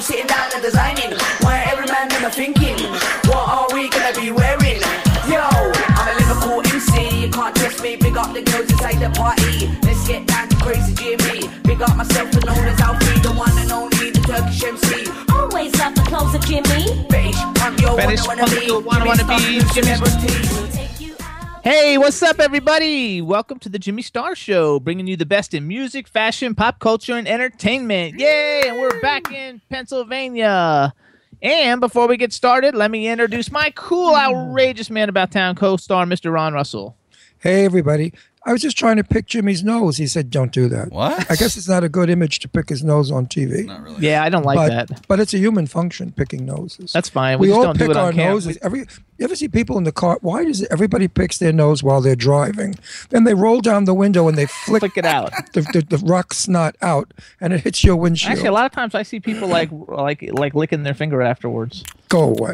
Sitting down and designing, why every man never thinking, what are we gonna be wearing? Yo, I'm a Liverpool MC, you can't trust me. Big up the girls inside the party, let's get down to crazy Jimmy. Big up myself and known as Alfie, the one and only, the Turkish MC. Always love the clothes of Jimmy. British punk, yo, wanna be Jimmy. Hey, what's up, everybody? Welcome to the Jimmy Star Show, bringing you the best in music, fashion, pop culture, and entertainment. Yay! And we're back in Pennsylvania. And before we get started, let me introduce my cool, outrageous Man About Town co-star, Mr. Ron Russell. Hey, everybody. I was just trying to pick Jimmy's nose. He said, don't do that. What? I guess it's not a good image to pick his nose on TV. Not really. Yeah, I don't like that. But it's a human function, picking noses. That's fine. We just all don't pick do it on our camp. Noses. You ever see people in the car? Why does everybody picks their nose while they're driving? Then they roll down the window and they flick it out. The rock snot out, and it hits your windshield. Actually, a lot of times I see people like licking their finger afterwards. Go away.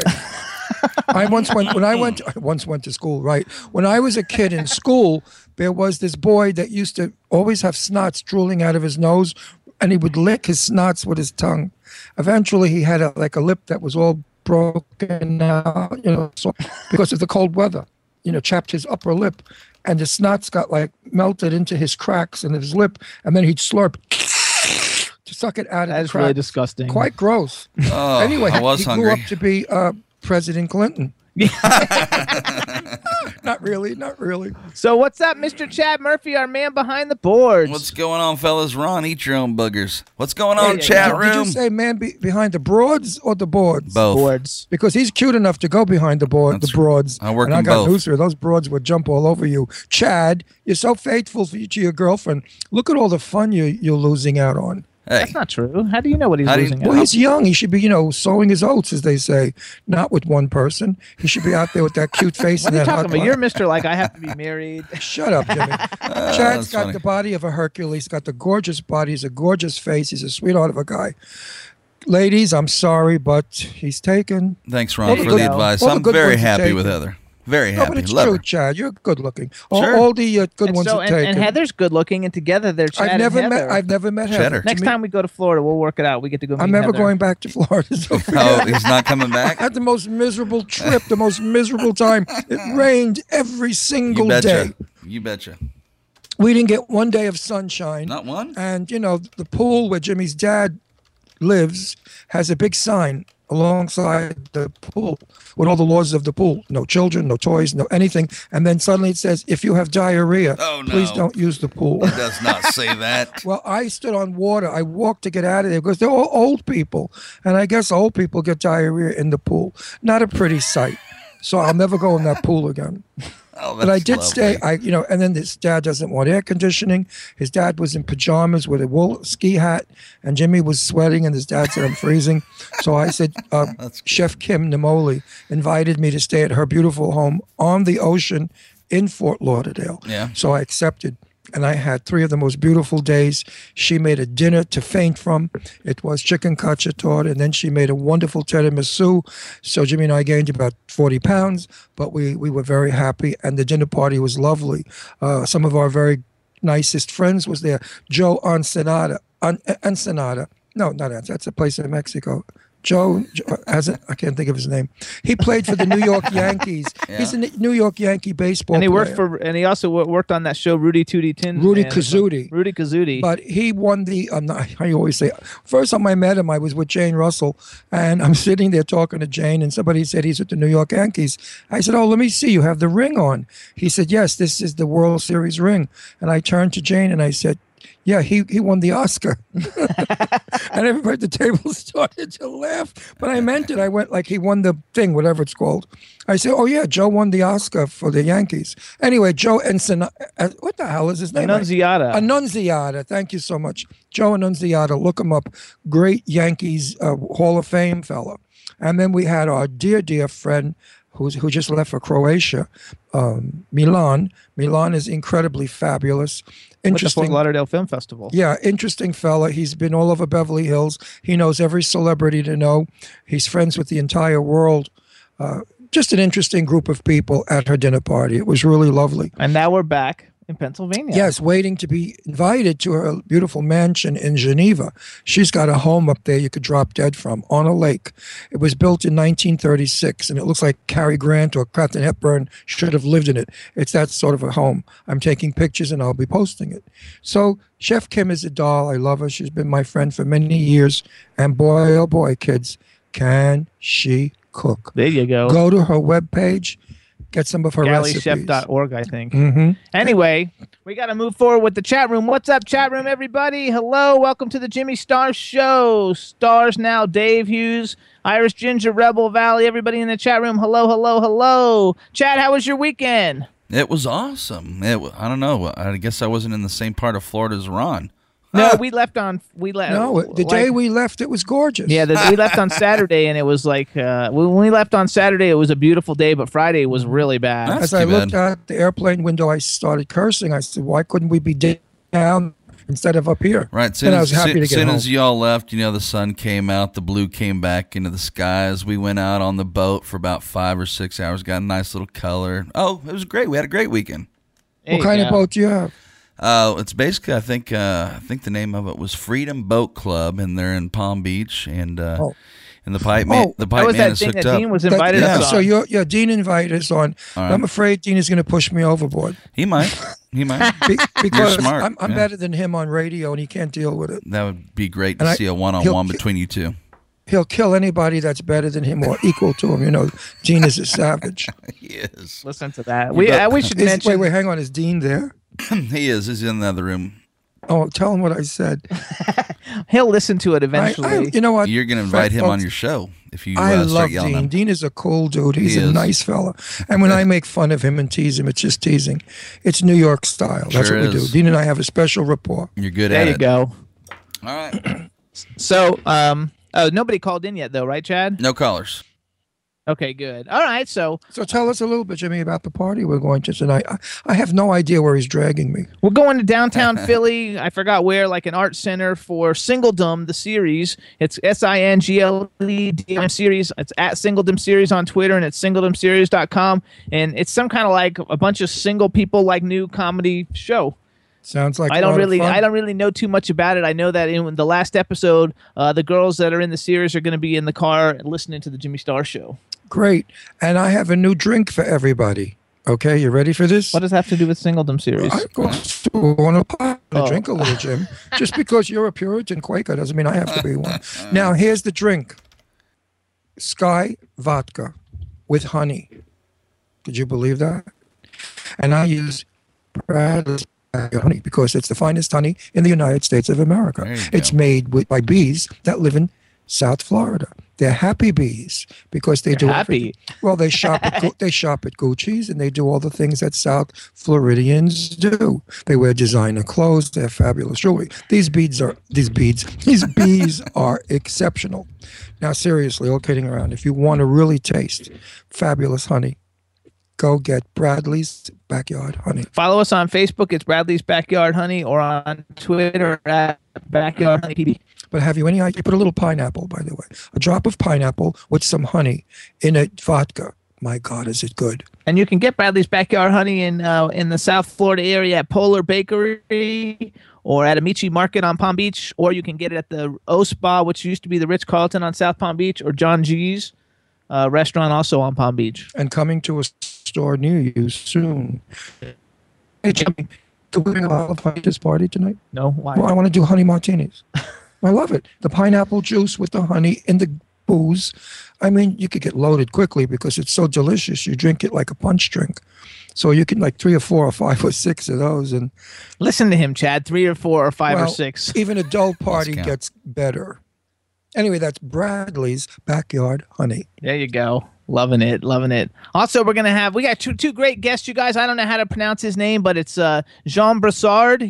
I once went to school, right? When I was a kid in school, there was this boy that used to always have snots drooling out of his nose, and he would lick his snots with his tongue. Eventually, he had a lip that was all broken out, because of the cold weather, chapped his upper lip, and the snots got melted into his cracks in his lip, and then he'd slurp. To suck it out of the cracks. That's really disgusting. Quite gross. Oh, anyway, he grew up to be... President Clinton. Not really. So what's up, Mr. Chad Murphy, our man behind the boards? What's going on, fellas? Ron, eat your own buggers. What's going on, chat room? Did you say man behind the broads or the boards? Both. Boards. Because he's cute enough to go behind the broads. I work in both. And I got news for you. Those broads would jump all over you. Chad, you're so faithful to your girlfriend. Look at all the fun you're losing out on. Hey. That's not true. How do you know what he's losing out? Well, he's young. He should be, sowing his oats, as they say. Not with one person. He should be out there with that cute face. What are you talking about? You're Mr. I have to be married. Shut up, Jimmy. Chad's got the body of a Hercules. He's got the gorgeous body. He's a gorgeous face. He's a sweetheart of a guy. Ladies, I'm sorry, but he's taken. Thanks, Ron, for the advice. I'm very happy with Heather. Very happy. No, but it's true, Chad. You're good looking. Sure. All the good ones are taken. And Heather's good looking, and together they're Chad and Heather. I've never met Heather. Next time we go to Florida, we'll work it out. We get to go meet Heather. I'm never going back to Florida. So oh, he's not coming back? I had the most miserable trip, the most miserable time. It rained every single day. You betcha. We didn't get one day of sunshine. Not one? And, the pool where Jimmy's dad lives has a big sign alongside the pool with all the laws of the pool. No children, no toys, no anything. And then suddenly it says, if you have diarrhea, please don't use the pool. It does not say that. Well, I stood on water. I walked to get out of there because they're all old people. And I guess old people get diarrhea in the pool. Not a pretty sight. So I'll never go in that pool again. Oh, but I did stay, and then his dad doesn't want air conditioning. His dad was in pajamas with a wool ski hat, and Jimmy was sweating, and his dad said, I'm freezing. So I said, Chef Kim Namoli invited me to stay at her beautiful home on the ocean in Fort Lauderdale. Yeah. So I accepted, and I had three of the most beautiful days. She made a dinner to faint from. It was chicken cacciatore, and then she made a wonderful tiramisu. So Jimmy and I gained about 40 pounds, but we were very happy, and the dinner party was lovely. Some of our very nicest friends was there. Joe Ensenada. No, not Ensenada. That's a place in Mexico. Joe I can't think of his name. He played for the New York Yankees. Yeah. He's a New York Yankee baseball player. And he also worked on that show Rudy Tooty Tin. Rudy Kazudi. But he won the. I always say first time I met him, I was with Jane Russell, and I'm sitting there talking to Jane, and somebody said he's with the New York Yankees. I said, "Oh, let me see. You have the ring on." He said, "Yes, this is the World Series ring." And I turned to Jane and I said, Yeah, he won the Oscar. And everybody at the table started to laugh. But I meant it. I went like, he won the thing, whatever it's called. I said, oh, yeah, Joe won the Oscar for the Yankees. Anyway, Joe Ensenada. What the hell is his name? Annunziata. Annunziata. Thank you so much. Joe Annunziata. Look him up. Great Yankees Hall of Fame fellow. And then we had our dear, dear friend who just left for Croatia, Milan. Milan is incredibly fabulous. Interesting. With the Fort Lauderdale Film Festival. Yeah, interesting fella. He's been all over Beverly Hills. He knows every celebrity to know. He's friends with the entire world. Just an interesting group of people at her dinner party. It was really lovely. And now we're back in Pennsylvania. Yes, waiting to be invited to her beautiful mansion in Geneva. She's got a home up there you could drop dead from, on a lake. It was built in 1936, and it looks like Cary Grant or Katharine Hepburn should have lived in it. It's that sort of a home. I'm taking pictures, and I'll be posting it. So Chef Kim is a doll. I love her. She's been my friend for many years. And boy, oh boy, kids, can she cook. There you go. Go to her webpage. Get some of her recipes. Galleychef.org, I think. Mm-hmm. Anyway, we got to move forward with the chat room. What's up, chat room, everybody? Hello. Welcome to the Jimmy Star Show. Stars now, Dave Hughes, Irish Ginger, Rebel Valley, everybody in the chat room. Hello, hello, hello. Chad, how was your weekend? It was awesome. I don't know. I guess I wasn't in the same part of Florida as Ron. No, we left on. We left. No, the day we left, it was gorgeous. Yeah, we left on Saturday, and it was like when we left on Saturday, it was a beautiful day, but Friday was really bad. As I looked out the airplane window, I started cursing. I said, "Why couldn't we be down instead of up here?" Right. And I was happy to get home. As soon as y'all left, the sun came out, the blue came back into the skies. We went out on the boat for about 5 or 6 hours, got a nice little color. Oh, it was great. We had a great weekend. What kind of boat do you have? It's basically, I think the name of it was Freedom Boat Club, and they're in Palm Beach, and the Pipe Man. The Pipe Man is hooked up. That Dean was invited us on. So Dean invited us on. Right. I'm afraid Dean is going to push me overboard. He might. He might. Because you're smart. I'm better than him on radio, and he can't deal with it. That would be great to see a one-on-one between you two. He'll kill anybody that's better than him or equal to him. Dean is a savage. He is. Listen to that. We should mention. Wait, hang on. Is Dean there? He is. He's in the other room. Oh, tell him what I said. He'll listen to it eventually. You know what? You're going to invite him on your show if you start yelling. I love Dean. Dean is a cool dude. He's a nice fella. And when I make fun of him and tease him, it's just teasing. It's New York style. That's what we do. Dean and I have a special rapport. You're good at it. There you go. All right. So, nobody called in yet, though, right, Chad? No callers. Okay, good. All right, so tell us a little bit, Jimmy, about the party we're going to tonight. I have no idea where he's dragging me. We're going to downtown Philly. I forgot where, like an art center for Singledom, the series. It's SINGLEDM series. It's at Singledom Series on Twitter, and it's singledomseries.com. And it's some kind of like a bunch of single people, like new comedy show. Sounds like I don't really know too much about it. I know that in the last episode, the girls that are in the series are going to be in the car listening to the Jimmy Star Show. Great. And I have a new drink for everybody. Okay, you ready for this? What does that have to do with Singledom Series? I'm going to want to drink a little, Jim. Just because you're a Puritan Quaker doesn't mean I have to be one. Now, here's the drink. Sky vodka with honey. Could you believe that? And I use Bradley's honey because it's the finest honey in the United States of America. It's made by bees that live in South Florida. They're happy bees because they they shop at Gucci's, and they do all the things that South Floridians do. They wear designer clothes. They have fabulous jewelry. These bees are exceptional. Now, seriously, all kidding around, if you want to really taste fabulous honey, go get Bradley's Backyard Honey. Follow us on Facebook. It's Bradley's Backyard Honey, or on Twitter at Backyard Honey PB. But have you any idea? Put a little pineapple, by the way. A drop of pineapple with some honey in a vodka. My God, is it good. And you can get Bradley's Backyard Honey in the South Florida area at Polar Bakery or at Amici Market on Palm Beach. Or you can get it at the O Spa, which used to be the Ritz-Carlton on South Palm Beach, or John G's restaurant also on Palm Beach. And coming to a store near you soon. Hey, Jimmy, do we have a this party tonight? No, why? Well, I want to do honey martinis. I love it. The pineapple juice with the honey in the booze. I mean, you could get loaded quickly because it's so delicious. You drink it like a punch drink. So you can like 3 or 4 or 5 or 6 of those. And listen to him, Chad, 3 or 4 or 5 or 6. Even a dull party gets better. Anyway, that's Bradley's Backyard Honey. There you go. Loving it, loving it. Also, we're going to have, we got two great guests, you guys. I don't know how to pronounce his name, but it's Jean Brassard.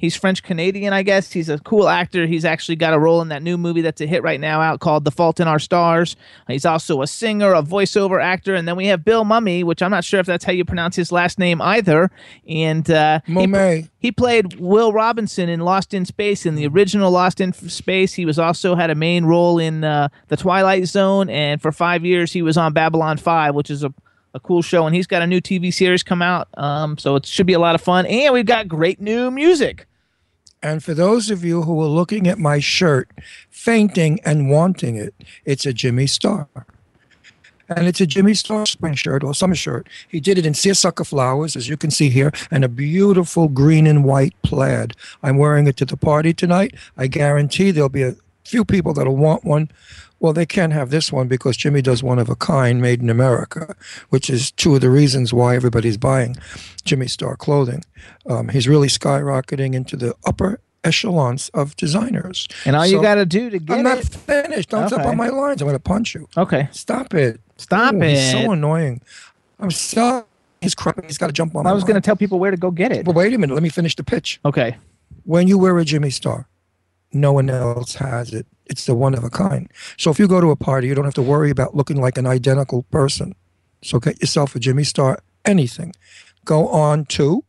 He's French-Canadian, I guess. He's a cool actor. He's actually got a role in that new movie that's a hit right now out called The Fault in Our Stars. He's also a singer, a voiceover actor. And then we have Bill Mumy, which I'm not sure if that's how you pronounce his last name either. And he played Will Robinson in Lost in Space, in the original Lost in Space. He was also had a main role in The Twilight Zone. And for 5 years, he was on Babylon 5, which is a cool show, and he's got a new TV series come out, so it should be a lot of fun. And we've got great new music. And for those of you who are looking at my shirt, fainting and wanting it, it's a Jimmy Star. And it's a Jimmy Star spring shirt or summer shirt. He did it in seersucker flowers, as you can see here, and a beautiful green and white plaid. I'm wearing it to the party tonight. I guarantee there'll be a few people that'll want one. Well, they can't have this one because Jimmy does one of a kind, made in America, which is two of the reasons why everybody's buying Jimmy Star clothing. He's really skyrocketing into the upper echelons of designers. And all you got to do to get it. I'm not finished. Don't stop on my lines. I'm going to punch you. Okay. Stop it. Stop it. He's so annoying. I'm sorry. He's crying. He's got to jump on my line. I was going to tell people where to go get it. Well, wait a minute. Let me finish the pitch. Okay. When you wear a Jimmy Star, no one else has it. It's the one of a kind. So if you go to a party, you don't have to worry about looking like an identical person. So get yourself a Jimmy Star, anything. Go on to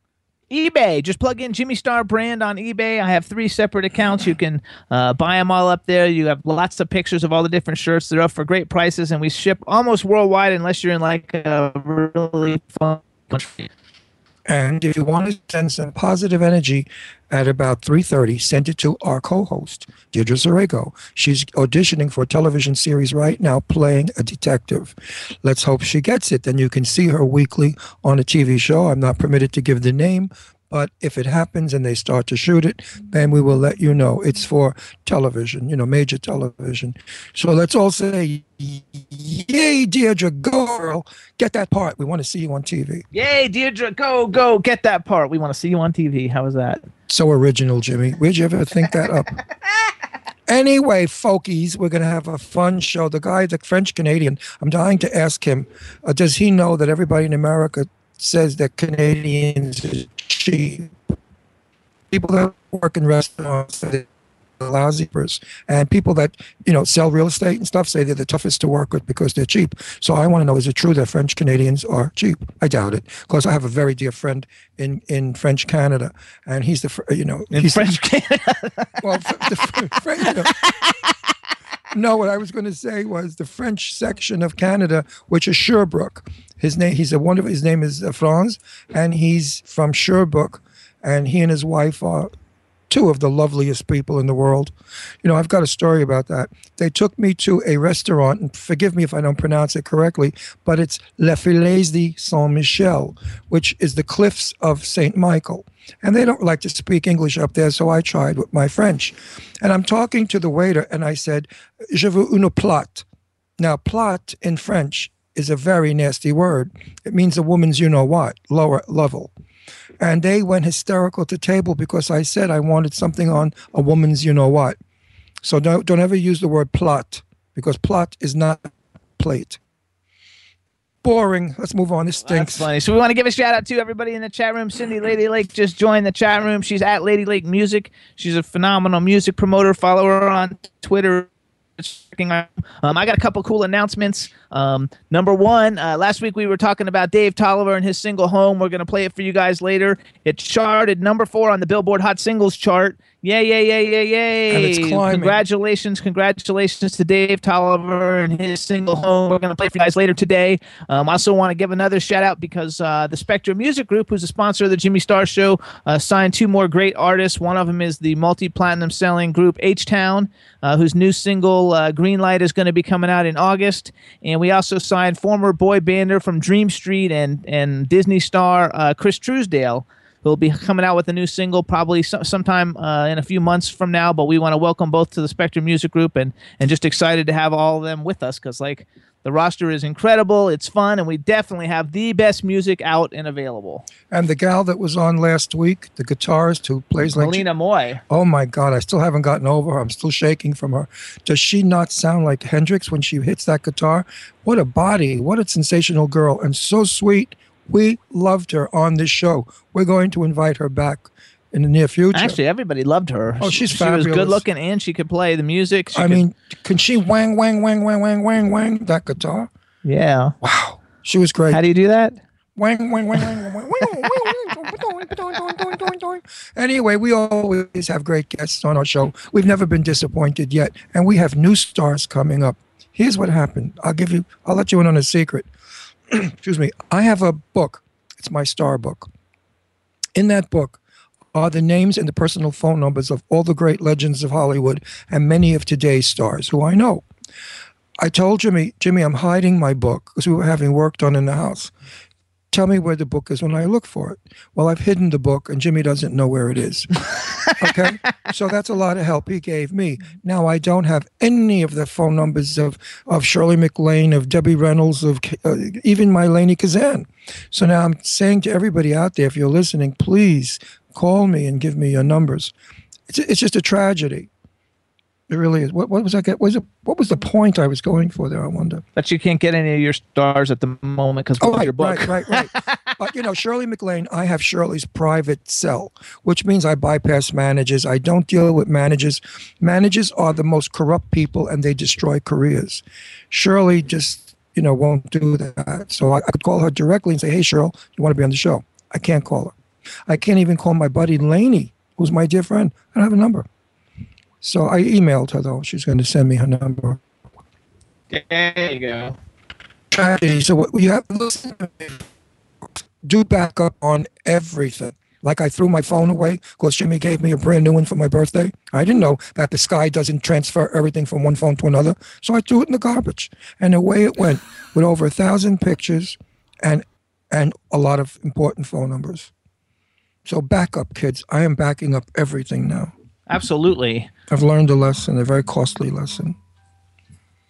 eBay. Just plug in Jimmy Star brand on eBay. I have 3 separate accounts. You can buy them all up there. You have lots of pictures of all the different shirts. They're up for great prices, and we ship almost worldwide unless you're in like a really fun country. And if you want to send some positive energy at about 3:30, send it to our co-host, Deirdre Zarego. She's auditioning for a television series right now, playing a detective. Let's hope she gets it. Then you can see her weekly on a TV show. I'm not permitted to give the name, but if it happens and they start to shoot it, then we will let you know. It's for television, you know, major television. So let's all say, yay, Deirdre, girl, get that part. We want to see you on TV. Yay, Deirdre, go, get that part. We want to see you on TV. How is that? So original, Jimmy. Where'd you ever think that up? Anyway, folkies, we're going to have a fun show. The guy, the French-Canadian, I'm dying to ask him, does he know that everybody in America says that Canadians are cheap? People that work in restaurants say lousy, and people that, you know, sell real estate and stuff say they're the toughest to work with because they're cheap. So I want to know, is it true that French Canadians are cheap? I doubt it, because I have a very dear friend in French Canada, and he's the, you know, in French Canada. Well, the French, you know. No, what I was going to say was the French section of Canada, which is Sherbrooke. His name is Franz, and he's from Sherbrooke, and he and his wife are two of the loveliest people in the world. You know, I've got a story about that. They took me to a restaurant, and forgive me if I don't pronounce it correctly, but it's Les Filets de Saint-Michel, which is the cliffs of St. Michael. And they don't like to speak English up there, so I tried with my French. And I'm talking to the waiter, and I said, je veux une plate. Now, plate in French is a very nasty word. It means a woman's you-know-what, lower level. And they went hysterical at the table because I said I wanted something on a woman's you-know-what. So don't ever use the word plot, because plot is not plate. Boring. Let's move on. This stinks. That's funny. So we want to give a shout out to everybody in the chat room. Cindy Lady Lake just joined the chat room. She's at Lady Lake Music. She's a phenomenal music promoter. Follow her on Twitter. I got a couple cool announcements. Number one, last week we were talking about Dave Tolliver and his single Home. We're going to play it for you guys later. It charted number 4 on the Billboard Hot Singles chart. Yay, yay, yay, yay, yay. And it's climbing. Congratulations to Dave Tolliver and his single Home. We're going to play it for you guys later today. I also want to give another shout out because the Spectrum Music Group, who's a sponsor of the Jimmy Star Show, signed 2 more great artists. One of them is the multi-platinum selling group H-Town, whose new single Green Light is going to be coming out in August. And we also signed former boy bander from Dream Street and Disney star Chris Truesdale. who will be coming out with a new single probably sometime in a few months from now. But we want to welcome both to the Spectrum Music Group, and just excited to have all of them with us, because like the roster is incredible. It's fun, and we definitely have the best music out and available. And the gal that was on last week, the guitarist who plays like Angelina Moy. Oh my God, I still haven't gotten over her. I'm still shaking from her. Does she not sound like Hendrix when she hits that guitar? What a body! What a sensational girl, and so sweet. We loved her on this show. We're going to invite her back in the near future. Actually, everybody loved her. Oh, she's fabulous. She was good looking, and she could play the music. I mean, can she wang, wang, wang, wang, wang, wang, wang that guitar? Yeah. Wow. She was great. How do you do that? Wang, wang, wang, wang, wang, wang. Anyway, we always have great guests on our show. We've never been disappointed yet, and we have new stars coming up. Here's what happened. I'll let you in on a secret. Excuse me. I have a book. It's my star book. In that book are the names and the personal phone numbers of all the great legends of Hollywood and many of today's stars who I know. I told Jimmy, I'm hiding my book because we were having work done in the house. Tell me where the book is when I look for it. Well, I've hidden the book, and Jimmy doesn't know where it is. Okay? So that's a lot of help he gave me. Now, I don't have any of the phone numbers of Shirley MacLaine, of Debbie Reynolds, of even my Lainey Kazan. So now I'm saying to everybody out there, if you're listening, please call me and give me your numbers. It's just a tragedy. It really is. What was I get? What was the point I was going for there? I wonder. That you can't get any of your stars at the moment because of your book. Right. But you know, Shirley MacLaine, I have Shirley's private cell, which means I bypass managers. I don't deal with managers. Managers are the most corrupt people, and they destroy careers. Shirley just, you know, won't do that. So I could call her directly and say, "Hey, Shirl, you want to be on the show?" I can't call her. I can't even call my buddy Lainey, who's my dear friend. I don't have a number. So I emailed her, though. She's going to send me her number. There you go. So what you have to listen to me. Do backup on everything. Like I threw my phone away because Jimmy gave me a brand new one for my birthday. I didn't know that the sky doesn't transfer everything from one phone to another. So I threw it in the garbage. And away it went with over 1,000 pictures and a lot of important phone numbers. So backup, kids. I am backing up everything now. Absolutely. I've learned a lesson, a very costly lesson.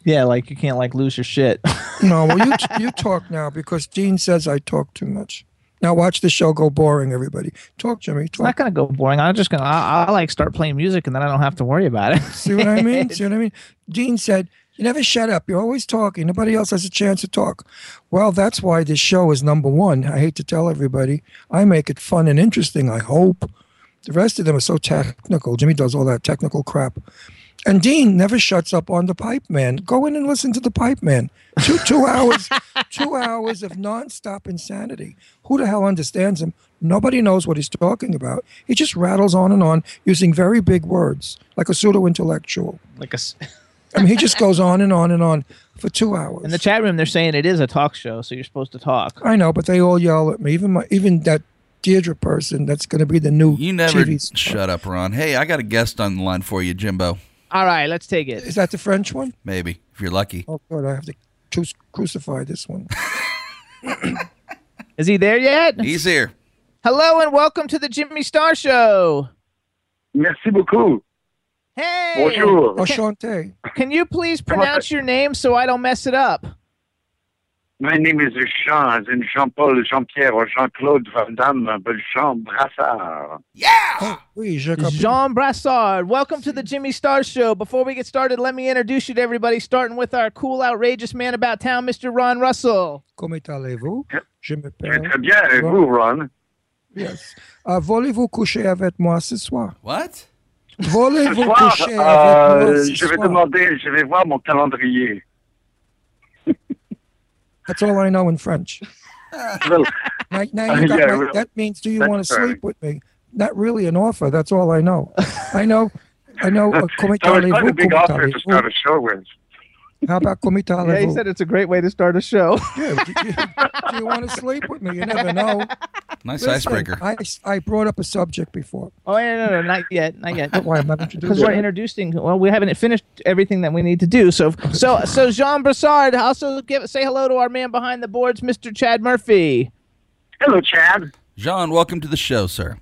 Yeah, like you can't like lose your shit. No, well, you talk now because Dean says I talk too much. Now watch the show go boring, everybody. Talk, Jimmy. Talk. It's not going to go boring. I'm just going to I'll like start playing music and then I don't have to worry about it. See what I mean? See what I mean? Dean said, you never shut up. You're always talking. Nobody else has a chance to talk. Well, that's why this show is number one. I hate to tell everybody. I make it fun and interesting, I hope. The rest of them are so technical. Jimmy does all that technical crap. And Dean never shuts up on The Pipe Man. Go in and listen to The Pipe Man. Two hours of nonstop insanity. Who the hell understands him? Nobody knows what he's talking about. He just rattles on and on using very big words, like a pseudo-intellectual. I mean, he just goes on and on and on for 2 hours. In the chat room, they're saying it is a talk show, so you're supposed to talk. I know, but they all yell at me. Even that Deirdre person that's going to be the new TV star. Shut up, Ron. Hey, I got a guest on the line for you, Jimbo. All right, let's take it. Is that the French one? Maybe, if you're lucky. Oh, God, I have to crucify this one. Is he there yet? He's here. Hello, and welcome to the Jimmy Star Show. Merci beaucoup. Hey. Bonjour. Enchanté. Can you please pronounce your name so I don't mess it up? My name is Jean, as in Jean-Paul, Jean-Pierre, or Jean-Claude Van Damme, but Jean Brassard. Yeah! Oui, Jean Brassard. Welcome to the Jimmy Star Show. Before we get started, let me introduce you to everybody, starting with our cool, outrageous man about town, Mr. Ron Russell. Comment allez-vous? Je m'appelle... Très bien, et vous, Ron? Yes. Voulez-vous coucher avec moi ce soir? What? Voulez-vous coucher avec moi ce soir? Je vais voir mon calendrier. That's all I know in French. Now you got that means, do you want to sleep with me? Not really an offer. That's all I know. I know. It's a big offer to start a show with. How about comita? Yeah, he said it's a great way to start a show. Yeah, do you want to sleep with me? You never know. Nice icebreaker. I brought up a subject before. Oh, no, not yet. Why am I introducing? Because we're introducing. Well, we haven't finished everything that we need to do. So Jean Brassard. Also, say hello to our man behind the boards, Mr. Chad Murphy. Hello, Chad. Jean, welcome to the show, sir.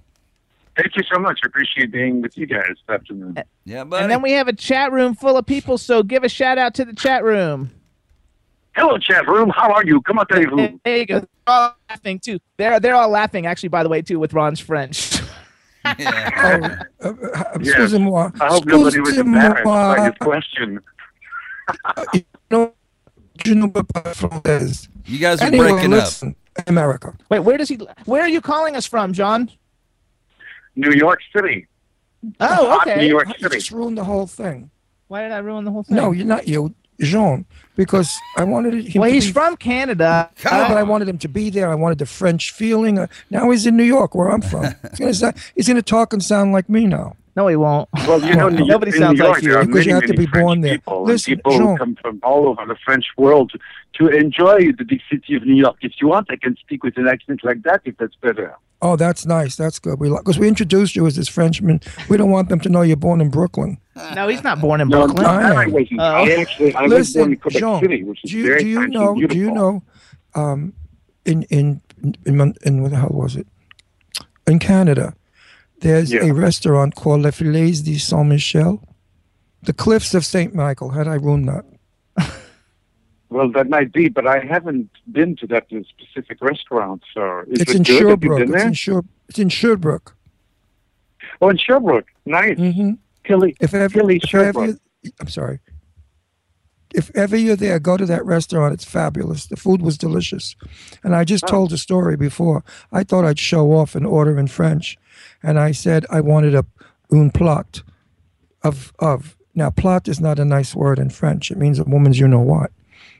Thank you so much. I appreciate being with you guys this afternoon. Yeah, buddy. And then we have a chat room full of people, so give a shout-out to the chat room. Hello, chat room. How are you? Come on, Dave. There you go. They're all laughing, too. They're all laughing, actually, by the way, too, with Ron's French. Yeah. Oh, excusez-moi. I hope nobody was embarrassed by his question. You guys are anyway, breaking listen, up. America. Wait, where are you calling us from, Jean? New York City. Oh, okay. New York City. You just ruined the whole thing. Why did I ruin the whole thing? No, you're not you, Jean, because I wanted him Well, to he's be, from Canada. But I wanted him to be there. I wanted the French feeling. Now he's in New York, where I'm from. He's going to talk and sound like me now. No, he won't. Well, you know, nobody sounds like you. Because you have to be born there. Listen, people who come from all over the French world to enjoy the big city of New York. If you want, I can speak with an accent like that, if that's better. Oh, that's nice. That's good. Because we introduced you as this Frenchman. We don't want them to know you're born in Brooklyn. No, he's not born in Brooklin. I was born in Quebec City, which is very nice and beautiful. Do you know, in what the hell was it? In Canada, there's a restaurant called Les Filets de Saint-Michel, the Cliffs of St. Michael. Had I ruined that? Well, that might be, but I haven't been to that specific restaurant, so it's in Sherbrooke. It's in Sherbrooke. Oh, in Sherbrooke. Nice. Mm-hmm. Sherbrooke. I'm sorry. If ever you're there, go to that restaurant. It's fabulous. The food was delicious. And I just told the story before. I thought I'd show off and order in French. And I said I wanted un plat of. Now, plat is not a nice word in French. It means a woman's you know what.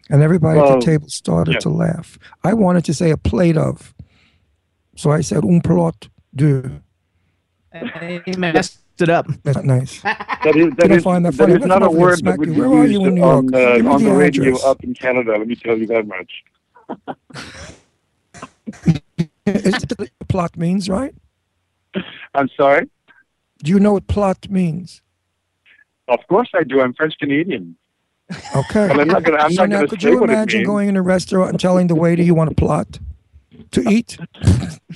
And everybody at the table started to laugh. I wanted to say a plate of. So I said, un plot de. And he messed it up. That's nice. That is not a word that would be used on the radio up in Canada. Let me tell you that much. Is that what plot means, right? I'm sorry? Do you know what plot means? Of course I do. I'm French-Canadian. Okay. Well, I'm not gonna now, could you imagine going in a restaurant and telling the waiter you want a plot to eat?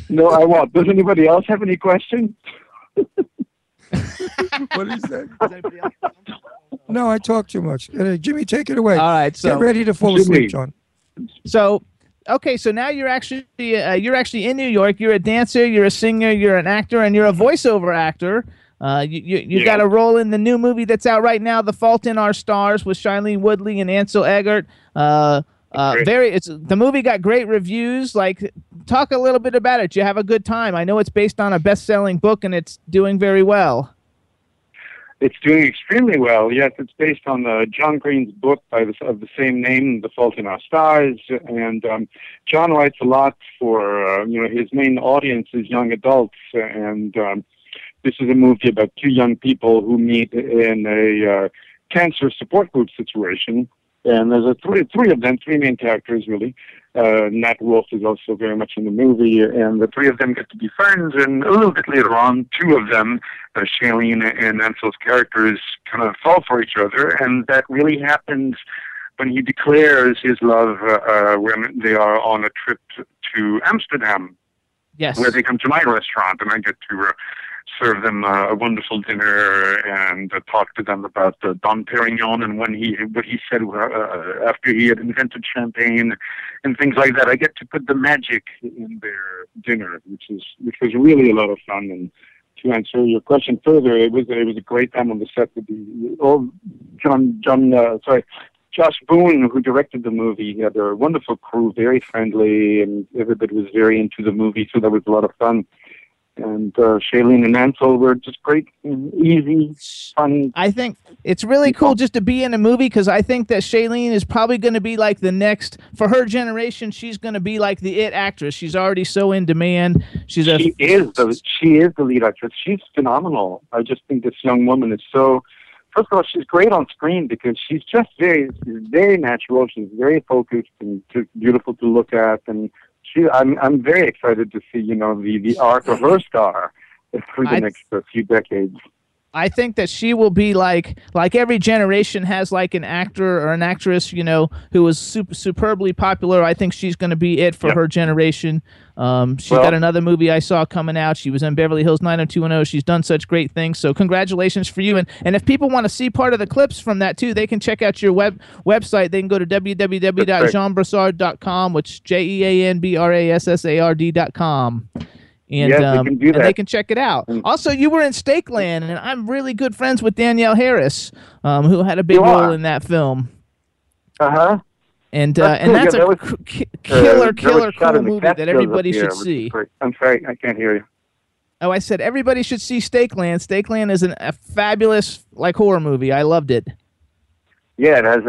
No, I won't. Does anybody else have any questions? What is that? No, I talk too much. Jimmy, take it away. All right. So, get ready to fall asleep, John. So, okay. So now you're actually in New York. You're a dancer. You're a singer. You're an actor, and you're a voiceover actor. You got a role in the new movie that's out right now, The Fault in Our Stars, with Shailene Woodley and Ansel Elgort. The movie got great reviews. Like, talk a little bit about it. You have a good time. I know it's based on a best-selling book, and it's doing very well. It's doing extremely well. Yes, it's based on John Green's book of the same name, The Fault in Our Stars. And John writes a lot for his main audience is young adults, and this is a movie about two young people who meet in a cancer support group situation. And there's three of them, three main characters, really. Nat Wolff is also very much in the movie. And the three of them get to be friends. And a little bit later on, two of them, Shailene and Ansel's characters, kind of fall for each other. And that really happens when he declares his love when they are on a trip to Amsterdam. Yes. Where they come to my restaurant, and I get to serve them a wonderful dinner and talk to them about Dom Perignon and what he said after he had invented champagne and things like that. I get to put the magic in their dinner, which was really a lot of fun. And to answer your question further, it was a great time on the set with Josh Boone, who directed the movie. He had a wonderful crew, very friendly, and everybody was very into the movie, so that was a lot of fun. And Shailene and Ansel were just great, easy, fun. I think it's really cool just to be in a movie, because I think that Shailene is probably going to be like the next, for her generation, she's going to be like the it actress. She's already so in demand. She is the lead actress. She's phenomenal. I just think this young woman is so. First of all, she's great on screen because she's just very natural. She's very focused and just beautiful to look at, and I'm very excited to see the arc of her star through the next few decades. I think that she will be like every generation has like an actor or an actress, you know, who was superbly popular. I think she's going to be it for her generation. She's got another movie I saw coming out. She was in Beverly Hills 90210. She's done such great things. So congratulations for you. And if people want to see part of the clips from that too, they can check out your website. They can go to www.jeanbrassard.com, which JeanBrassard.com. And, yes, they can do that. And they can check it out. Also, you were in Stakeland, and I'm really good friends with Danielle Harris, who had a big role in that film. Uh-huh. And that's a killer cool movie that everybody should see. I'm sorry, I can't hear you. Oh, I said everybody should see Stakeland. Stakeland is a fabulous horror movie. I loved it. Yeah, it has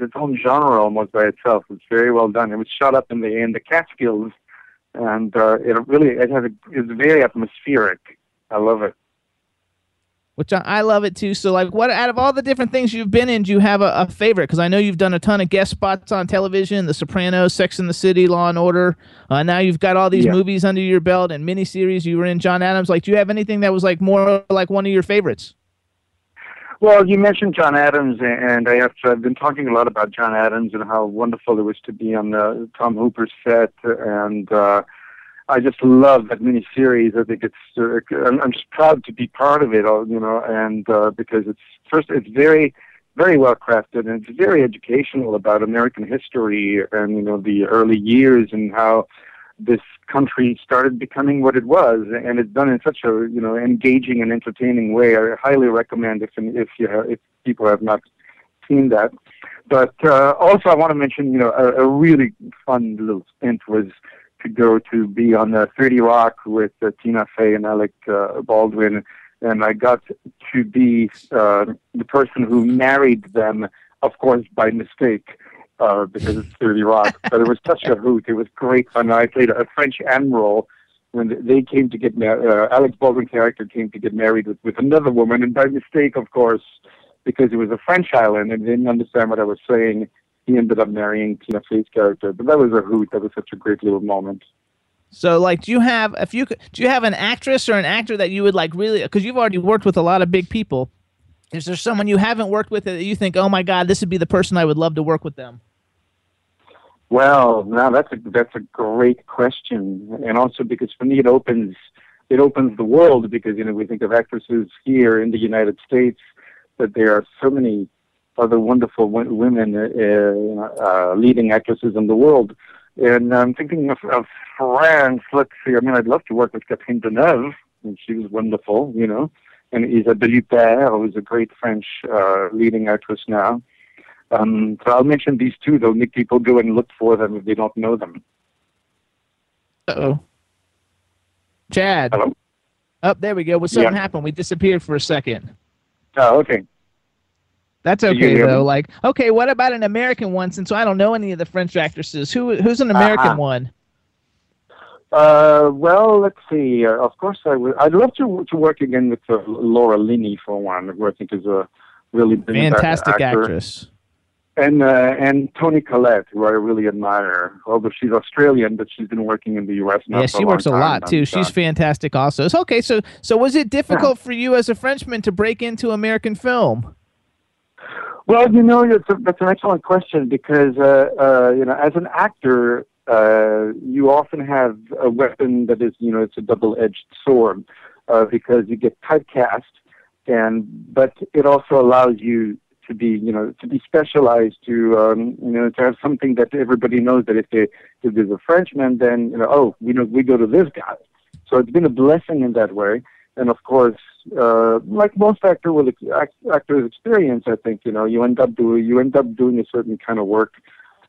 its own genre almost by itself. It's very well done. It was shot up in the Catskills. And it's very atmospheric. I love it. Which I love it too. So, what out of all the different things you've been in, do you have a favorite? Because I know you've done a ton of guest spots on television: The Sopranos, Sex and the City, Law and Order. Now you've got all these movies under your belt and miniseries. You were in John Adams. Do you have anything that was more one of your favorites? Well, you mentioned John Adams, and I've been talking a lot about John Adams and how wonderful it was to be on the Tom Hooper set, and I just love that miniseries. I think I'm just proud to be part of it, and because it's very, very well crafted, and it's very educational about American history and the early years and how this country started becoming what it was, and it's done in such a engaging and entertaining way. I highly recommend if people have not seen that. But also, I want to mention a really fun little stint was to go to be on 30 Rock with Tina Fey and Alec Baldwin, and I got to be the person who married them, of course by mistake. Because it's 30 Rock, but it was such a hoot. It was great fun. I played a French admiral when they came to get married. Alec Baldwin's character came to get married with another woman, and by mistake, of course, because it was a French island and didn't understand what I was saying, he ended up marrying Tina Fey's character. But that was a hoot. That was such a great little moment. So, do you have an actress or an actor that you would really? Because you've already worked with a lot of big people. Is there someone you haven't worked with that you think, oh my God, this would be the person I would love to work with them? Well, now that's a great question, and also because for me it opens the world, because we think of actresses here in the United States, but there are so many other wonderful women leading actresses in the world, and I'm thinking of France. Let's see, I'd love to work with Catherine Deneuve, and she was wonderful, and Isabelle Huppert, who is a great French leading actress now. So I'll mention these two. They'll make people go and look for them if they don't know them. Uh-oh. Chad. Hello? Oh, there we go. Well, something happened. We disappeared for a second. Oh, okay. That's okay, though. Okay, what about an American one, since I don't know any of the French actresses? Who's an American one? Well, let's see. Of course, I'd love to work again with Laura Linney, for one, who I think is a really fantastic actress. And Toni Collette, who I really admire, although she's Australian, but she's been working in the U.S. now. Yeah, she works a lot too. She's fantastic, also. Okay, so was it difficult for you as a Frenchman to break into American film? Well, that's an excellent question, because as an actor, you often have a weapon that is it's a double-edged sword, because you get typecast, but it also allows you to be, specialized, to have something that everybody knows that if there's a Frenchman, then, we go to this guy. So it's been a blessing in that way. And of course, like most actors experience, I think, you end up doing a certain kind of work,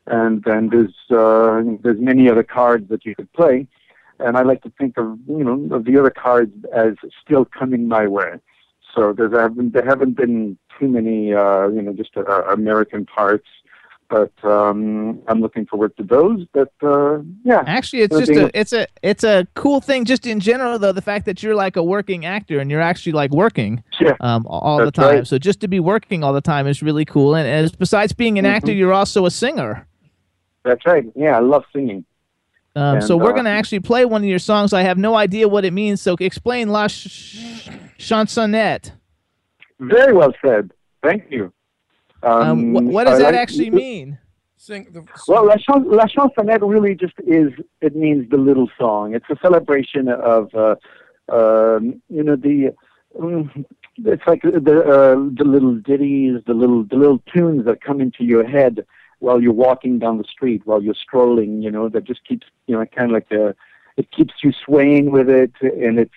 and then there's many other cards that you could play. And I like to think of, of the other cards as still coming my way. So there haven't been too many, just American parts, but I'm looking forward to those. But actually, it's a cool thing just in general, though, the fact that you're a working actor and you're actually working all the time. Right. So just to be working all the time is really cool. And besides being an actor, you're also a singer. That's right. Yeah, I love singing. So we're going to actually play one of your songs. I have no idea what it means. So explain. chansonette. Very well said. Thank you. What does that actually mean? Well, La Chansonnette really just is, it means the little song. It's a celebration of, it's like the little ditties, the little tunes that come into your head while you're walking down the street, while you're strolling, that just keeps, kind of like it keeps you swaying with it. And it's,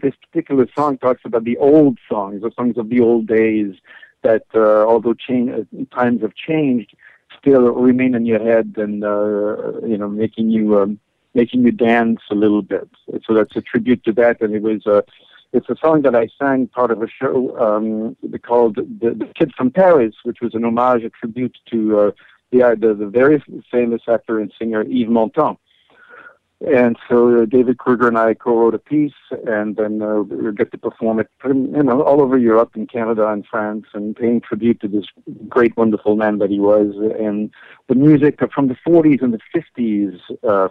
this particular song talks about the old songs, the songs of the old days that, although times have changed, still remain in your head and, making you dance a little bit. So that's a tribute to that. And it's a song that I sang part of a show called "The Kid from Paris," which was an homage, a tribute to the very famous actor and singer Yves Montand. And so David Kruger and I co-wrote a piece, and then we get to perform it, all over Europe and Canada and France, and paying tribute to this great, wonderful man that he was. And the music from the 40s and the 50s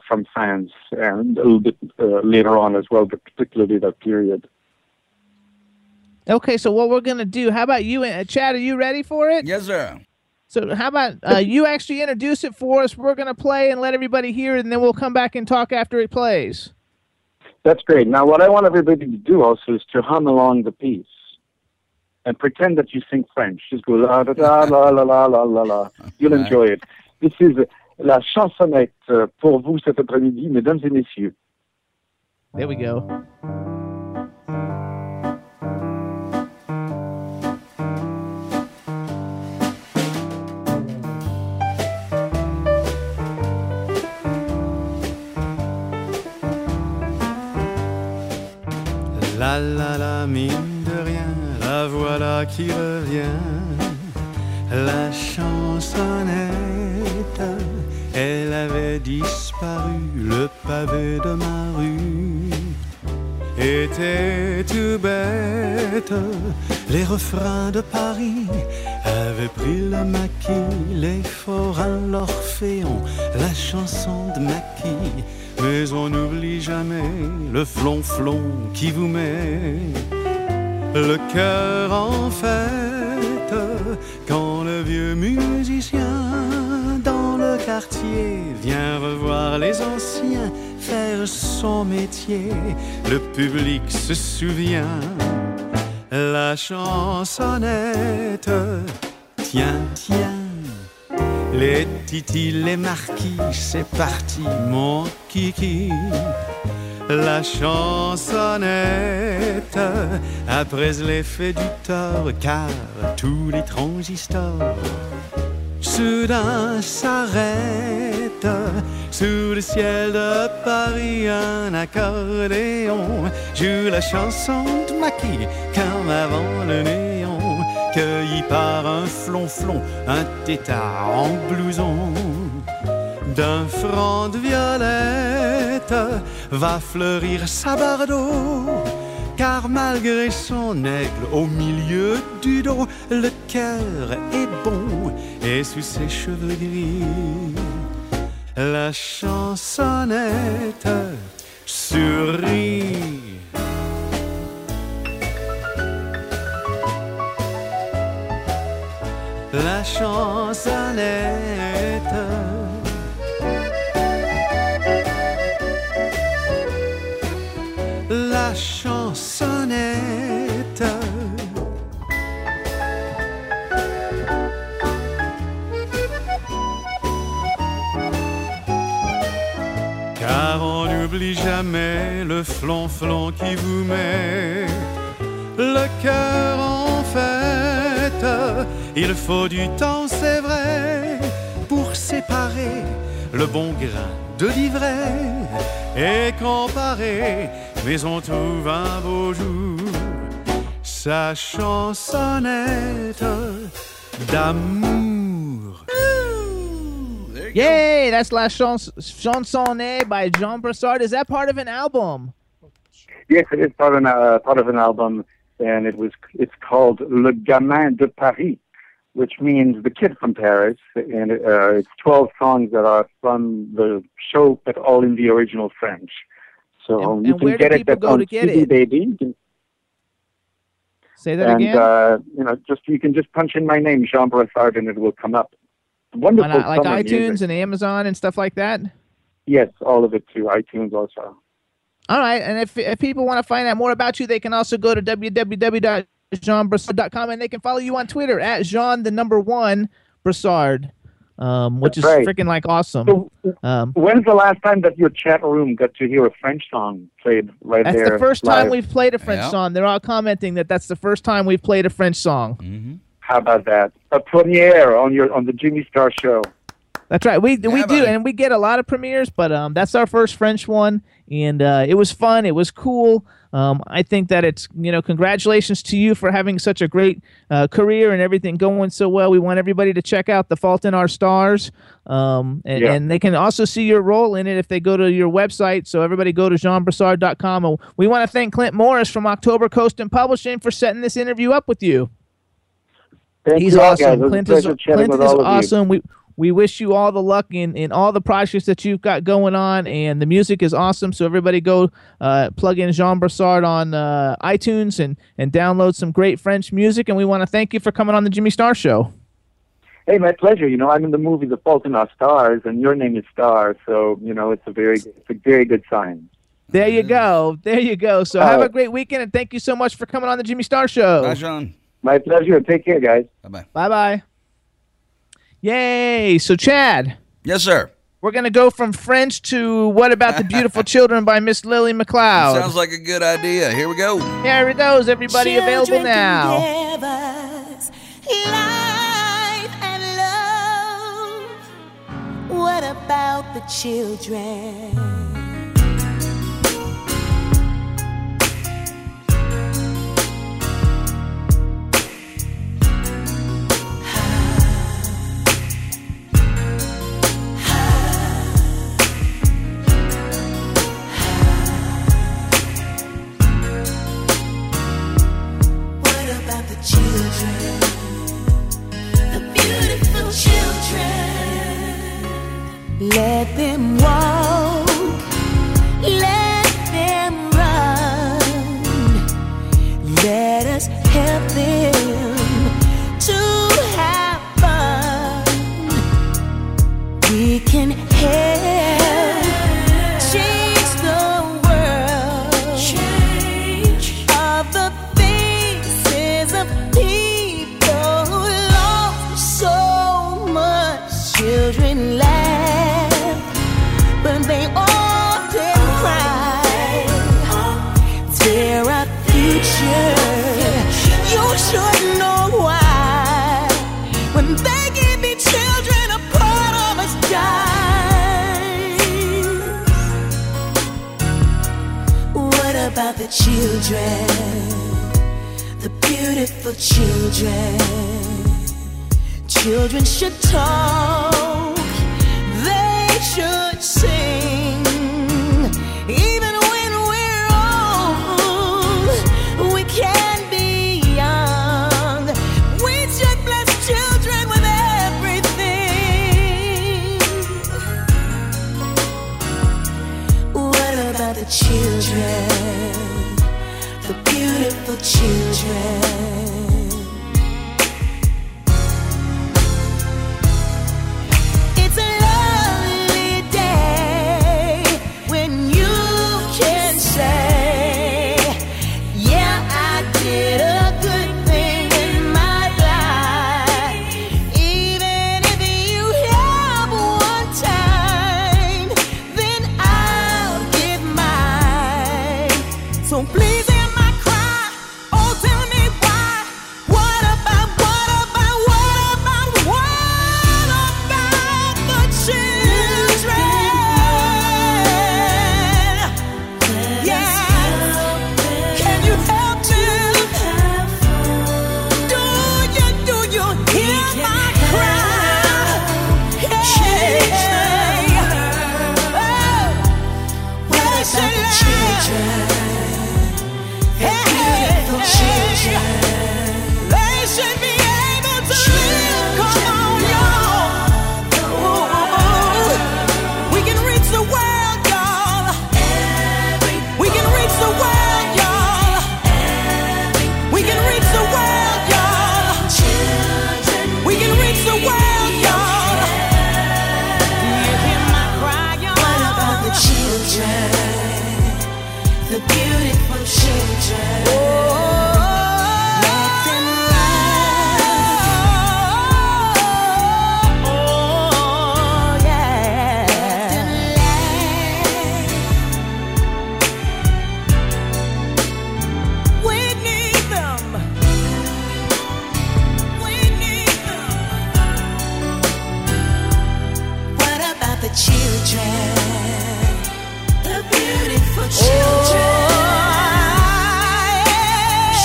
from France, and a little bit later on as well, but particularly that period. Okay, so what we're going to do, how about you, Chad, are you ready for it? Yes, sir. So how about you actually introduce it for us? We're going to play and let everybody hear it, and then we'll come back and talk after it plays. That's great. Now, what I want everybody to do also is to hum along the piece and pretend that you sing French. Just go la da da la la la la la la. You'll enjoy it. This is La Chansonnette pour vous cet après-midi, mesdames et messieurs. There we go. La la la, mine de rien, la voilà qui revient. La chansonnette, elle avait disparu. Le pavé de ma rue était tout bête. Les refrains de Paris avaient pris le maquis. Les forains, l'Orphéon, la chanson de Maquis. Mais on n'oublie jamais le flonflon qui vous met le cœur en fête quand le vieux musicien dans le quartier vient revoir les anciens faire son métier. Le public se souvient, la chansonnette, tiens, tiens. Les titis, les marquis, c'est parti mon kiki. La chansonnette après l'effet du tort, car tous les transistors soudain s'arrêtent. Sous le ciel de Paris, un accordéon joue la chanson de Maquis comme avant le néon. Cueilli par un flonflon, un tétard en blouson, d'un front de violette va fleurir Sabardo, car malgré son aigle au milieu du dos, le cœur est bon et sous ses cheveux gris, la chansonnette sourit. La chansonnette, la chansonnette, car on n'oublie jamais le flonflon qui vous met le cœur en fête. Il faut du temps, c'est vrai, pour séparer le bon grain de l'ivraie et comparer, mais on trouve un beau jour sa chansonnette d'amour. Yay, that's La Chansonnette by Jean Brassard. Is that part of an album? Yes, it is part of an album, and it's called Le Gamin de Paris, which means The Kid from Paris, and it's 12 songs that are from the show, but all in the original French. So and you can get it. That's on CD Baby. Say that again. And you can just punch in my name, Jean Brassard, and it will come up. Wonderful. On, like iTunes music. And Amazon and stuff like that. Yes, all of it too. iTunes also. All right, and if people want to find out more about you, they can also go to www.jeanbrassard.com, and they can follow you on Twitter at Jean_Brassard, which is freaking like awesome. So, when's the last time that your chat room got to hear a French song played right there? That's the first time we've played a French song. They're all commenting that that's the first time we've played a French song. Mm-hmm. How about that? A premiere on the Jimmy Star Show. That's right. We do, and we get a lot of premieres, but that's our first French one, and it was fun. It was cool. I think that it's, congratulations to you for having such a great career and everything going so well. We want everybody to check out The Fault in Our Stars, and they can also see your role in it if they go to your website. So everybody go to JeanBrassard.com. And we want to thank Clint Morris from October Coast and Publishing for setting this interview up with you. He's awesome. Clint is awesome. We wish you all the luck in all the projects that you've got going on, and the music is awesome. So everybody go plug in Jean Brassard on iTunes and download some great French music. And we want to thank you for coming on the Jimmy Star Show. Hey, my pleasure. I'm in the movie The Fault in Our Stars, and your name is Star, so it's a very good sign. There you go. There you go. So have a great weekend, and thank you so much for coming on the Jimmy Star Show. Bye, Jean. My pleasure. Take care, guys. Bye-bye. Bye-bye. Yay! So, Chad. Yes, sir. We're going to go from French to What About the Beautiful Children by Miss Lily McLeod. Sounds like a good idea. Here we go. Here it goes, everybody. Children available now. Life and love. What about the children? Children, the beautiful children, let them walk, let them run, let us help them to have fun. We can help change the world, change of the faces of people who love so much. Children laugh, but they often cry. They're our future. You should know why. When they can be children, a part of us dies. What about the children? Beautiful children, children should talk, they should sing, even when we're old, we can be young, we should bless children with everything. What about the children? The beautiful children. It's a lovely day when you can say, yeah, I did a good thing in my life. Even if you have one time, then I'll give mine. So please. Children, the beautiful children. Oh, let them laugh. Oh, yeah. Let them laugh. We need them. We need them. What about the children? Children, children,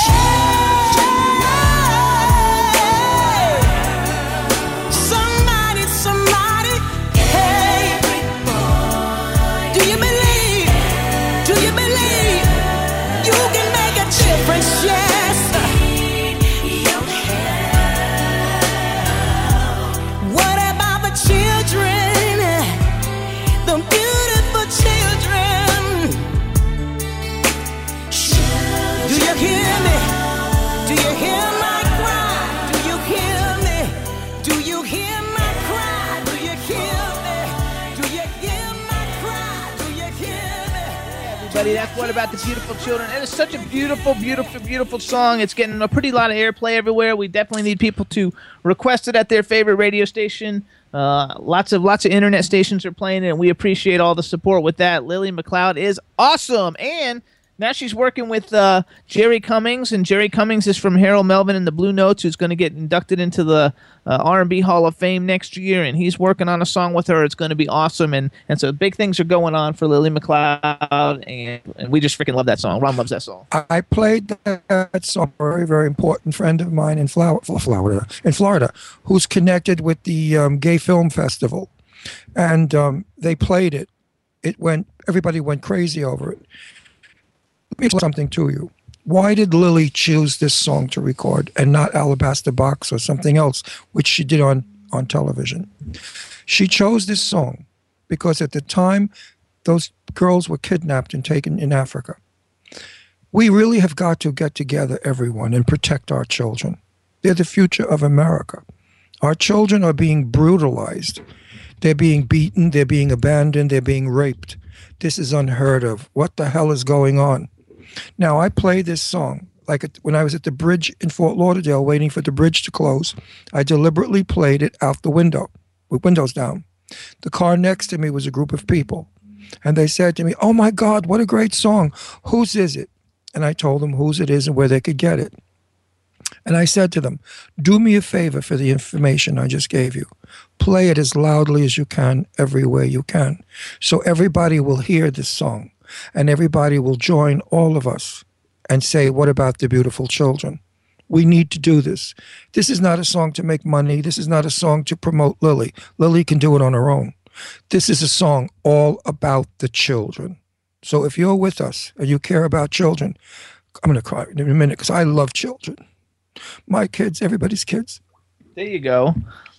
somebody, somebody, hey, boy, do you believe you can make a difference, yes, your help. What about the children, the beautiful children? Do you hear me? Do you hear my cry? Do you hear me? Do you hear my cry? Do you hear me? Do you hear my cry? Do you hear me? Everybody, that's What About the Beautiful Children. It is such a beautiful, beautiful, beautiful song. It's getting a pretty lot of airplay everywhere. We definitely need people to request it at their favorite radio station. Lots of internet stations are playing it, and we appreciate all the support with that. Lily McLeod is awesome, and now she's working with Jerry Cummings, and Jerry Cummings is from Harold Melvin and the Blue Notes, who's going to get inducted into the R&B Hall of Fame next year, and he's working on a song with her. It's going to be awesome, and so big things are going on for Lily McLeod, and we just freaking love that song. Ron loves that song. I played that song for a very, very important friend of mine in Florida, who's connected with the Gay Film Festival, and they played it. Everybody went crazy over it. Something to you. Why did Lily choose this song to record and not Alabaster Box or something else, which she did on television? She chose this song because at the time those girls were kidnapped and taken in Africa. We really have got to get together, everyone, and protect our children. They're the future of America. Our children are being brutalized. They're being beaten. They're being abandoned. They're being raped. This is unheard of. What the hell is going on? Now, I played this song when I was at the bridge in Fort Lauderdale waiting for the bridge to close. I deliberately played it out the window with windows down. The car next to me was a group of people, and they said to me, "Oh, my God, what a great song. Whose is it?" And I told them whose it is and where they could get it. And I said to them, "Do me a favor for the information I just gave you. Play it as loudly as you can, everywhere you can, so everybody will hear this song. And everybody will join all of us and say, what about the beautiful children? We need to do this. This is not a song to make money. This is not a song to promote Lily. Lily can do it on her own. This is a song all about the children. So if you're with us and you care about children," I'm going to cry in a minute because I love children. My kids, everybody's kids. There you go.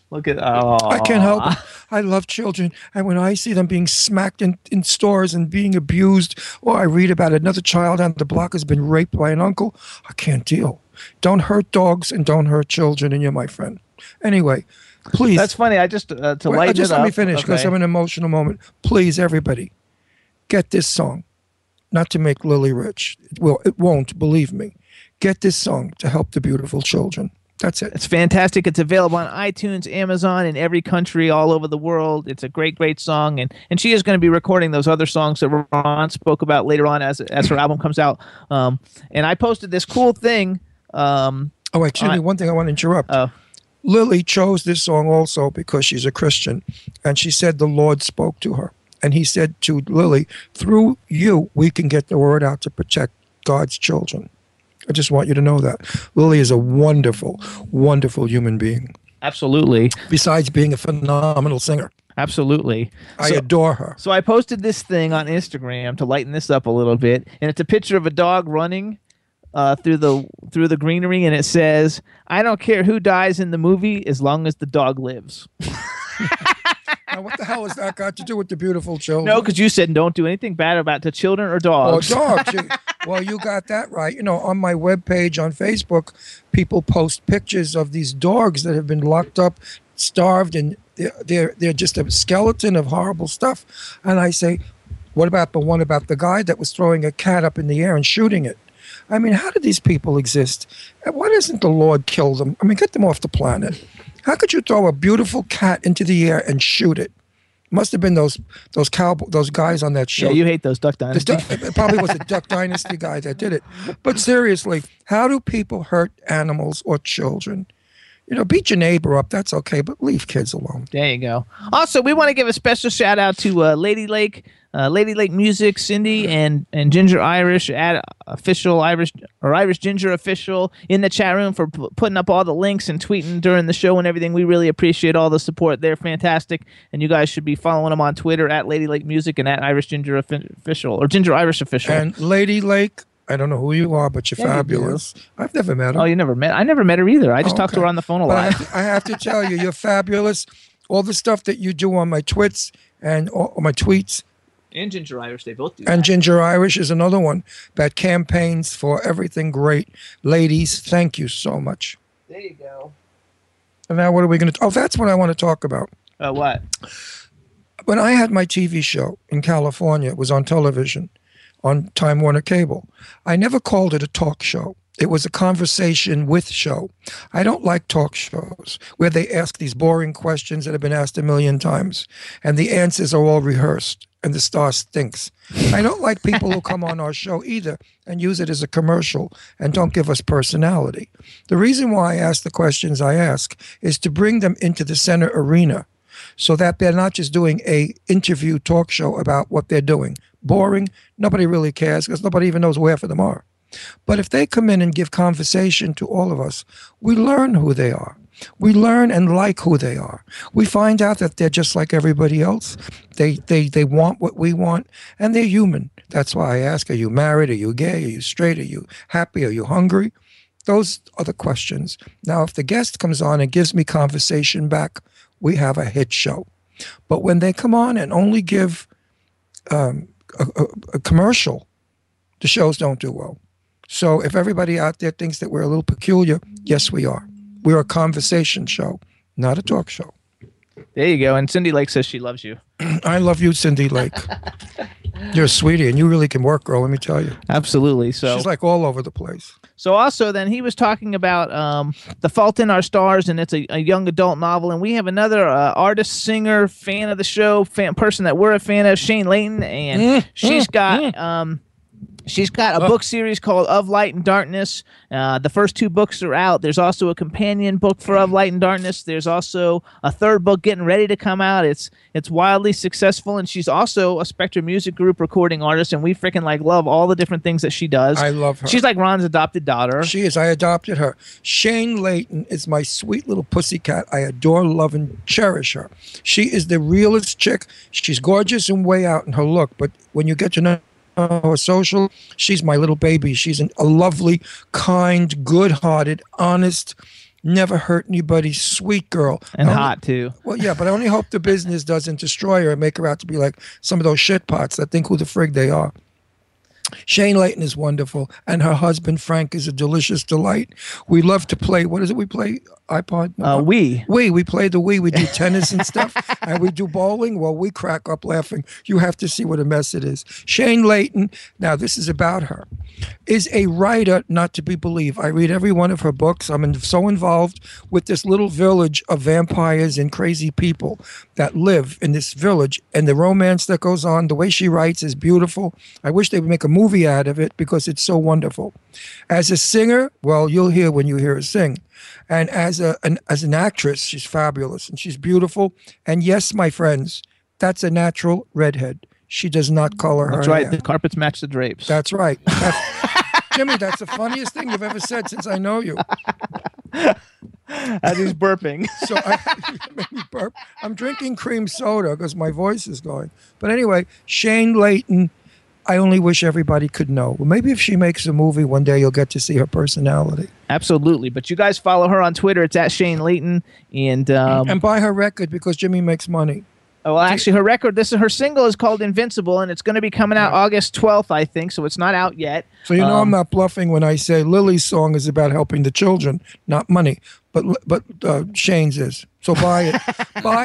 Look at I can't help it. I love children, and when I see them being smacked in stores and being abused, or I read about another child on the block has been raped by an uncle, I can't deal. Don't hurt dogs and don't hurt children, and you're my friend. Anyway, please. That's funny. I just to lighten it up. Let me finish because I'm in an emotional moment. Please, everybody, get this song. Not to make Lily rich. Well, it won't. Believe me. Get this song to help the beautiful children. That's it. It's fantastic. It's available on iTunes, Amazon, in every country, all over the world. It's a great, great song. And she is going to be recording those other songs that Ron spoke about later on as her album comes out. And I posted this cool thing. One thing I want to interrupt. Lily chose this song also because she's a Christian. And she said the Lord spoke to her. And he said to Lily, "Through you, we can get the word out to protect God's children." I just want you to know that. Lily is a wonderful, wonderful human being. Absolutely. Besides being a phenomenal singer. Absolutely. I adore her. So I posted this thing on Instagram to lighten this up a little bit, and it's a picture of a dog running through the greenery, and it says, "I don't care who dies in the movie as long as the dog lives." Now, what the hell has that got to do with the beautiful children? No, because you said don't do anything bad about the children or dogs. Oh, dogs. Well, you got that right. You know, on my webpage on Facebook, people post pictures of these dogs that have been locked up, starved, and they're just a skeleton of horrible stuff. And I say, What about the one about the guy that was throwing a cat up in the air and shooting it? I mean, how did these people exist? Why doesn't the Lord kill them? I mean, get them off the planet. How could you throw a beautiful cat into the air and shoot it? Must have been those guys on that show. Yeah, you hate those Duck Dynasty. It probably was a Duck Dynasty guy that did it. But seriously, how do people hurt animals or children? You know, beat your neighbor up, that's okay, but leave kids alone. There you go. Also, we want to give a special shout out to Lady Lake Music, Cindy, and Ginger Irish, Irish Ginger Official in the chat room for putting up all the links and tweeting during the show and everything. We really appreciate all the support. They're fantastic, and you guys should be following them on Twitter at Lady Lake Music and at Irish Ginger Official, or Ginger Irish Official. And Lady Lake, I don't know who you are, but you're fabulous. I've never met her. Oh, you never met? I never met her either. I just talked to her on the phone a lot. I have to tell you, you're fabulous. All the stuff that you do on my twits and all my tweets. And Ginger Irish, they both do. And that. Ginger Irish is another one that campaigns for everything great. Ladies, thank you so much. There you go. And now what are we going to... Oh, that's what I want to talk about. What? When I had my TV show in California, it was on television, on Time Warner Cable. I never called it a talk show. It was a conversation with show. I don't like talk shows where they ask these boring questions that have been asked a million times, and the answers are all rehearsed, and the star stinks. I don't like people who come on our show either and use it as a commercial and don't give us personality. The reason why I ask the questions I ask is to bring them into the center arena so that they're not just doing an interview talk show about what they're doing. Boring, nobody really cares because nobody even knows who half of them are. But if they come in and give conversation to all of us, we learn who they are. We learn and like who they are. We find out that they're just like everybody else. They want what we want, and they're human. That's why I ask, are you married? Are you gay? Are you straight? Are you happy? Are you hungry? Those are the questions. Now, if the guest comes on and gives me conversation back, we have a hit show. But when they come on and only give a commercial, the shows don't do well. So if everybody out there thinks that we're a little peculiar, yes, we are. We're a conversation show, not a talk show. There you go. And Cindy Lake says she loves you. I love you, Cindy Lake. You're a sweetie, and you really can work, girl, let me tell you. Absolutely. So she's like all over the place. So also then he was talking about The Fault in Our Stars, and it's a young adult novel. And we have another artist, singer, fan of the show, person that we're a fan of, Shane Layton. And she's got a book series called Of Light and Darkness. The first two books are out. There's also a companion book for Of Light and Darkness. There's also a third book getting ready to come out. It's wildly successful, and she's also a Spectrum Music Group recording artist, and we freaking like love all the different things that she does. I love her. She's like Ron's adopted daughter. She is. I adopted her. Shane Layton is my sweet little pussycat. I adore, love, and cherish her. She is the realest chick. She's gorgeous and way out in her look, but when you get to know her social, she's my little baby. She's a lovely, kind, good-hearted, honest, never hurt anybody, sweet girl. And hot, too. Well, yeah, but I only hope the business doesn't destroy her and make her out to be like some of those shitpots that think who the frig they are. Shane Layton is wonderful, and her husband, Frank, is a delicious delight. We love to play, what is it we play? iPod? No, Wii. Wii. We play the Wii. We do tennis and stuff, and we do bowling. Well, we crack up laughing. You have to see what a mess it is. Shane Layton, now this is about her, is a writer not to be believed. I read every one of her books. I'm so involved with this little village of vampires and crazy people that live in this village, and the romance that goes on, the way she writes is beautiful. I wish they would make a movie out of it because it's so wonderful. As a singer, well, you'll hear when you hear her sing. And as an actress, she's fabulous and she's beautiful. And yes, my friends, that's a natural redhead. She does not color her hair. That's right. The carpets match the drapes. That's right. Jimmy, that's the funniest thing you've ever said since I know you. As he's burping. So made me burp. I'm drinking cream soda because my voice is going. But anyway, Shane Layton, I only wish everybody could know. Well, maybe if she makes a movie one day, you'll get to see her personality. Absolutely. But you guys follow her on Twitter. It's at Shane Layton. And buy her record because Jimmy makes money. Oh, well, actually, her record, her single is called Invincible, and it's going to be coming out August 12th, I think, so it's not out yet. So you know I'm not bluffing when I say Lily's song is about helping the children, not money. but Shane's is. So buy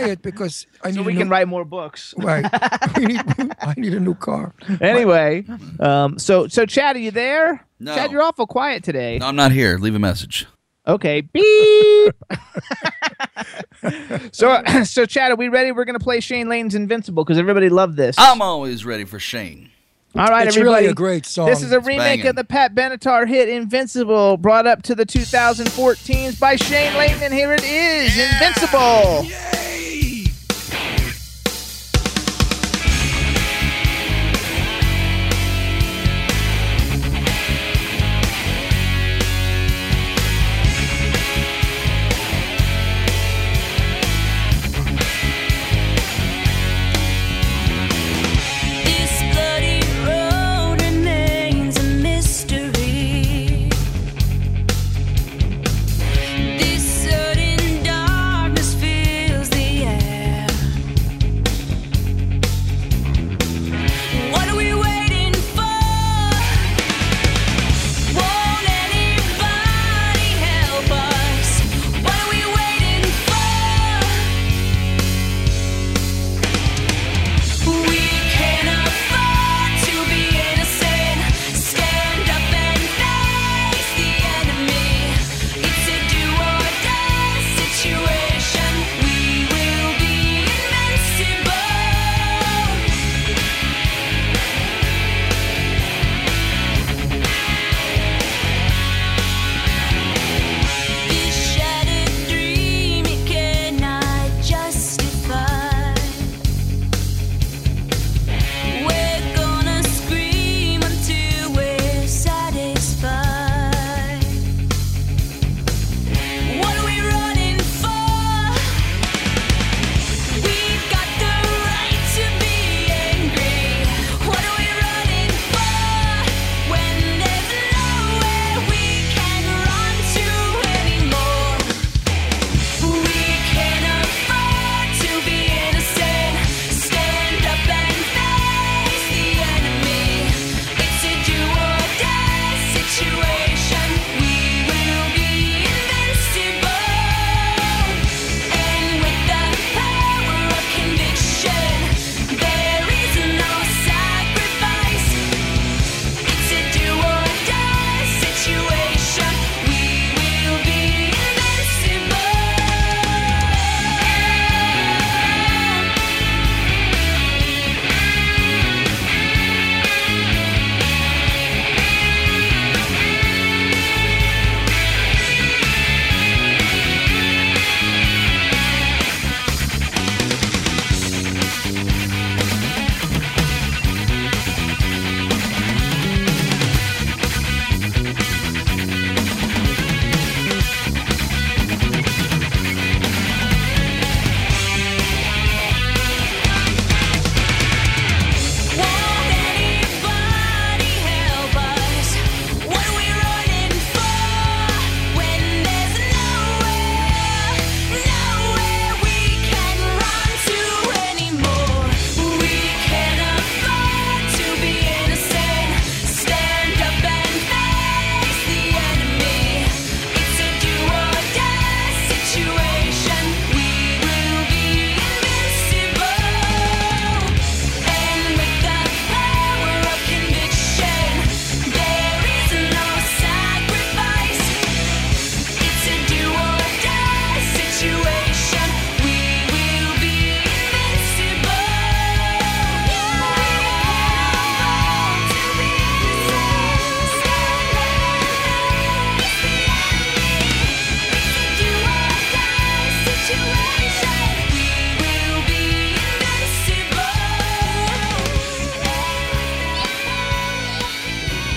it because I need. So we can write more books. Right. I need a new car. Anyway, so Chad, are you there? No. Chad, you're awful quiet today. No, I'm not here. Leave a message. Okay. Beep. So Chad, are we ready? We're gonna play Shane Layton's Invincible because everybody loved this. I'm always ready for Shane. All right, it's everybody. Really a great song. This is a remake of the Pat Benatar hit Invincible, brought up to the 2014s by Shane Layton, and here it is, yeah! Invincible.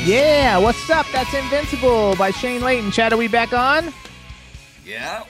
Yay! What's up? That's Invincible by Shane Layton. Chad, are we back on? Yeah.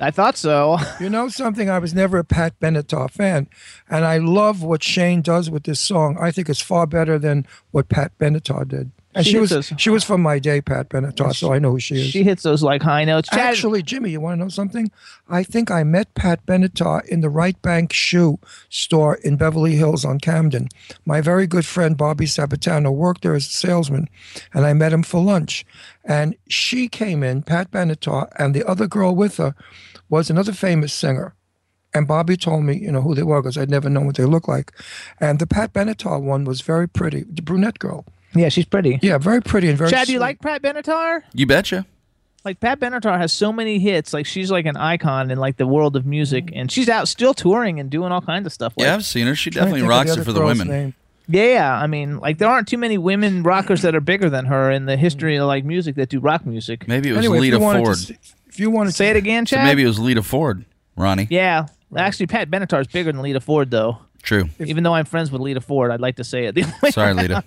I thought so. You know something? I was never a Pat Benatar fan, and I love what Shane does with this song. I think it's far better than what Pat Benatar did. And she was from my day, Pat Benatar, so I know who she is. She hits those like high notes. Chad, actually, Jimmy, you want to know something? I think I met Pat Benatar in the Right Bank shoe store in Beverly Hills on Camden. My very good friend Bobby Sabatano worked there as a salesman, and I met him for lunch. And she came in, Pat Benatar, and the other girl with her was another famous singer. And Bobby told me, you know, who they were because I'd never known what they looked like. And the Pat Benatar one was very pretty, the brunette girl. Yeah, she's pretty. Yeah, very pretty and very Chad, sweet. Do you like Pat Benatar? You betcha. Like, Pat Benatar has so many hits. Like, she's like an icon in, like, the world of music. And she's out still touring and doing all kinds of stuff. Like, yeah, I've seen her. She definitely rocks it for the women. Yeah, I mean, like, there aren't too many women rockers that are bigger than her in the history of, like, music that do rock music. Maybe it was Lita Ford. If you want to say it again, Chad? So maybe it was Lita Ford, Ronnie. Yeah. Actually, Pat Benatar is bigger than Lita Ford, though. True. Even though I'm friends with Lita Ford, I'd like to say it. Sorry, Lita.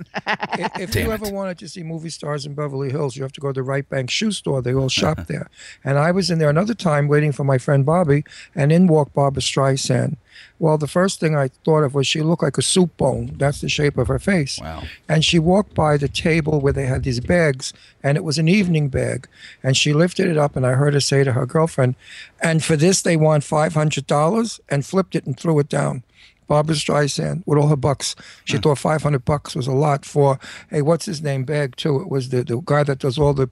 If you ever wanted to see movie stars in Beverly Hills, you have to go to the Right Bank shoe store. They all shop there. And I was in there another time waiting for my friend Bobby, and in walked Barbra Streisand. Well, the first thing I thought of was she looked like a soup bone. That's the shape of her face. Wow. And she walked by the table where they had these bags, and it was an evening bag. And she lifted it up, and I heard her say to her girlfriend, "And for this, they want $500," and flipped it and threw it down. Barbra Streisand, with all her bucks. She thought $500 was a lot for, hey, what's his name, bag, too. It was the guy that does all the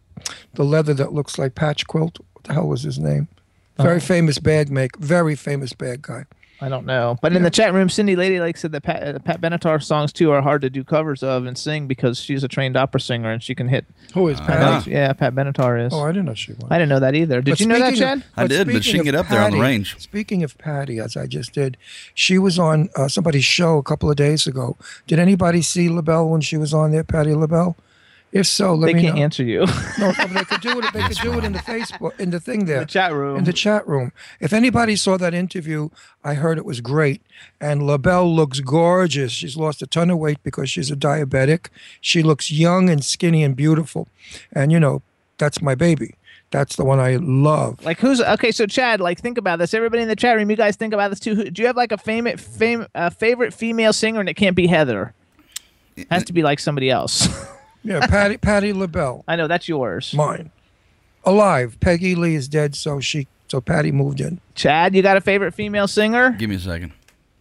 leather that looks like patch quilt. What the hell was his name? Very famous bag make, very famous bag guy. I don't know. But in the chat room, Cindy Lady Lake said that Pat Benatar songs, too, are hard to do covers of and sing because she's a trained opera singer and she can hit. Who is Pat? Yeah, Pat Benatar is. Oh, I didn't know she was. I didn't know that either. Did you know that, Chad? I did, but she can get up there on the range. Speaking of Patty, as I just did, she was on somebody's show a couple of days ago. Did anybody see LaBelle when she was on there, Patty LaBelle? If so, let me know. They can't answer you. No, they could do it. They could do it in the Facebook, in the thing there, in the chat room. If anybody saw that interview, I heard it was great. And LaBelle looks gorgeous. She's lost a ton of weight because she's a diabetic. She looks young and skinny and beautiful. And you know, that's my baby. That's the one I love. Like, who's okay? So Chad, like, think about this. Everybody in the chat room, you guys think about this too. Do you have like a favorite female singer? And it can't be Heather. It has to be like somebody else. Yeah, Patty LaBelle. I know, that's yours. Mine. Alive. Peggy Lee is dead, so Patty moved in. Chad, you got a favorite female singer? Give me a second.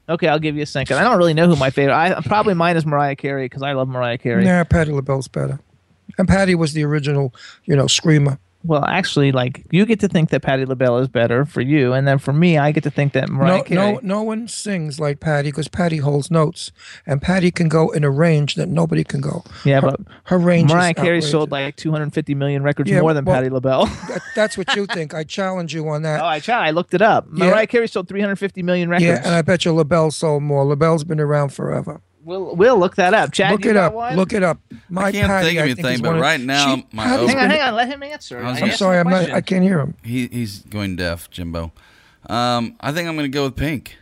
Okay, I'll give you a second. I don't really know who my favorite. Probably mine is Mariah Carey because I love Mariah Carey. Nah, Patty LaBelle's better. And Patty was the original, you know, screamer. Well, actually, like, you get to think that Patty LaBelle is better for you, and then for me, I get to think that Mariah Carey... No one sings like Patty because Patty holds notes, and Patty can go in a range that nobody can go. Yeah, but her range Mariah Carey sold like 250 million records more than Patty LaBelle. That's what you think. I challenge you on that. Oh, I looked it up. Mariah Carey sold 350 million records. Yeah, and I bet you LaBelle sold more. LaBelle's been around forever. We'll look that up. Chad, look it up. I can't think of anything, but right now... Hang on, let him answer. I'm sorry, I can't hear him. He's going deaf, Jimbo. I think I'm going to go with Pink.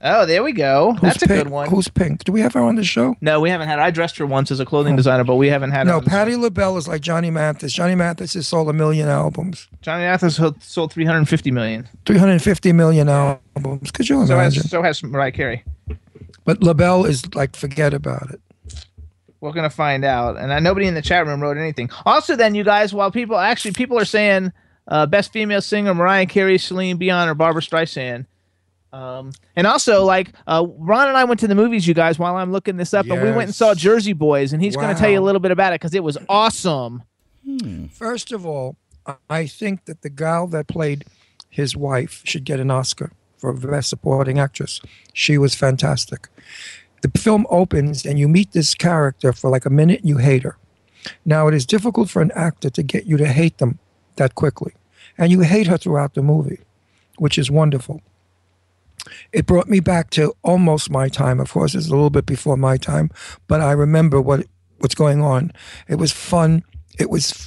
Oh, there we go. That's a good one. Who's Pink? Do we have her on the show? No, we haven't had her. I dressed her once as a clothing designer, but we haven't had her. No, Patti LaBelle is like Johnny Mathis. Johnny Mathis has sold a million albums. Johnny Mathis sold 350 million. 350 million albums. Could you imagine? So has Mariah Carey. But LaBelle is like, forget about it. We're going to find out. And nobody in the chat room wrote anything. Also then, you guys, while people are saying best female singer, Mariah Carey, Celine Dion, or Barbra Streisand. And also, like, Ron and I went to the movies, you guys, while I'm looking this up. Yes. And we went and saw Jersey Boys. And he's going to tell you a little bit about it because it was awesome. First of all, I think that the gal that played his wife should get an Oscar for Best Supporting Actress. She was fantastic. The film opens and you meet this character for like a minute and you hate her. Now, it is difficult for an actor to get you to hate them that quickly. And you hate her throughout the movie, which is wonderful. It brought me back to almost my time. Of course, it's a little bit before my time, but I remember what's going on. It was fun. It was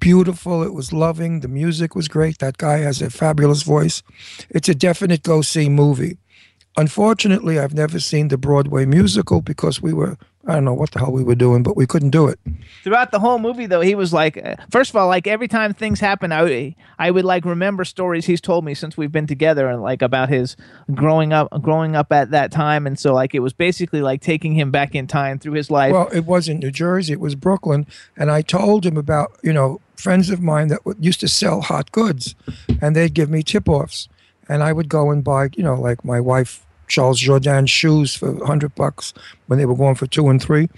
beautiful. It was loving. The music was great. That guy has a fabulous voice. It's a definite go-see movie. Unfortunately, I've never seen the Broadway musical because we were I don't know what the hell we were doing, but we couldn't do it. Throughout the whole movie, though, he was like, first of all, like every time things happen, I would like remember stories he's told me since we've been together, and like about his growing up at that time, and so like it was basically like taking him back in time through his life. Well, it wasn't New Jersey, it was Brooklyn, and I told him about, you know, friends of mine that used to sell hot goods, and they'd give me tip-offs, and I would go and buy, you know, like my wife Charles Jordan shoes for $100 when they were going for $2 and $3,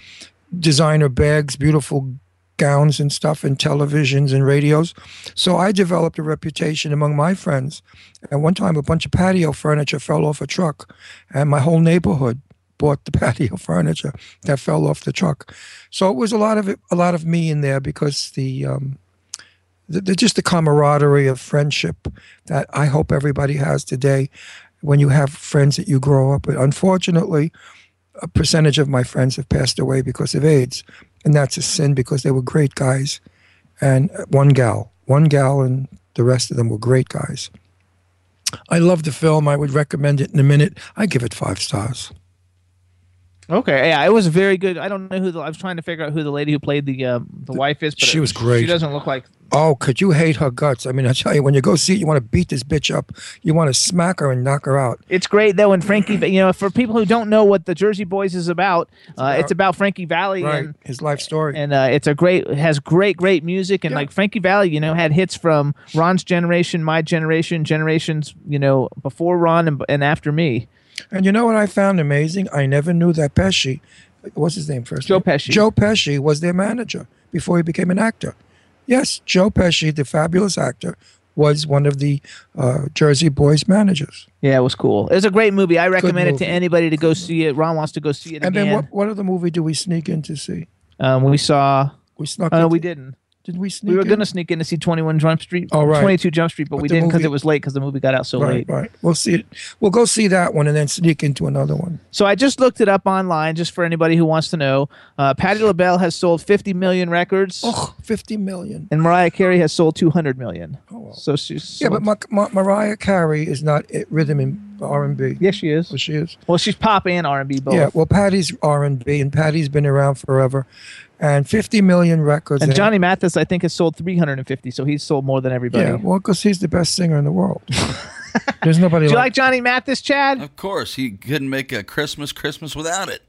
designer bags, beautiful gowns and stuff, and televisions and radios. So I developed a reputation among my friends. And one time a bunch of patio furniture fell off a truck, and my whole neighborhood bought the patio furniture that fell off the truck. So it was a lot of me in there, because just the camaraderie of friendship that I hope everybody has today, when you have friends that you grow up with. Unfortunately, a percentage of my friends have passed away because of AIDS, and that's a sin, because they were great guys, and one gal, and the rest of them were great guys. I love the film. I would recommend it in a minute. I give it 5 stars. Okay, yeah, it was very good. I don't know I was trying to figure out who the lady who played the wife is, but she was great. She doesn't look like... Oh, could you hate her guts? I mean, I tell you, when you go see it, you want to beat this bitch up. You want to smack her and knock her out. It's great, though, and Frankie, you know, for people who don't know what the Jersey Boys is about, it's about Frankie Valli. Right, and his life story. And it has great music. And, yeah, like, Frankie Valli, you know, had hits from Ron's generation, my generation, generations, you know, before Ron and after me. And you know what I found amazing? I never knew that Pesci, what's his name first? Joe Pesci. Joe Pesci was their manager before he became an actor. Yes, Joe Pesci, the fabulous actor, was one of the Jersey Boys managers. Yeah, it was cool. It was a great movie. I recommend it to anybody to go see it. Ron wants to go see it again. And then what other movie do we sneak in to see? We didn't. Did we sneak in? We were going to sneak in to see 21 Jump Street, oh, right. 22 Jump Street, but we didn't because it was late, because the movie got out so late. Right, we'll see it. We'll go see that one and then sneak into another one. So I just looked it up online, just for anybody who wants to know. Patty LaBelle has sold 50 million records. Oh, 50 million. And Mariah Carey has sold 200 million. Oh, wow. So she's sold. Yeah, but Mariah Carey is not rhythm and R&B. Yes, she is. Well, she is. Well, she's pop and R&B both. Yeah, well, Patty's R&B, and Patty's been around forever. And 50 million records. And Johnny Mathis, I think, has sold 350, so he's sold more than everybody. Yeah, well, because he's the best singer in the world. There's nobody. Do you like Johnny Mathis, Chad? Of course. He couldn't make a Christmas without it.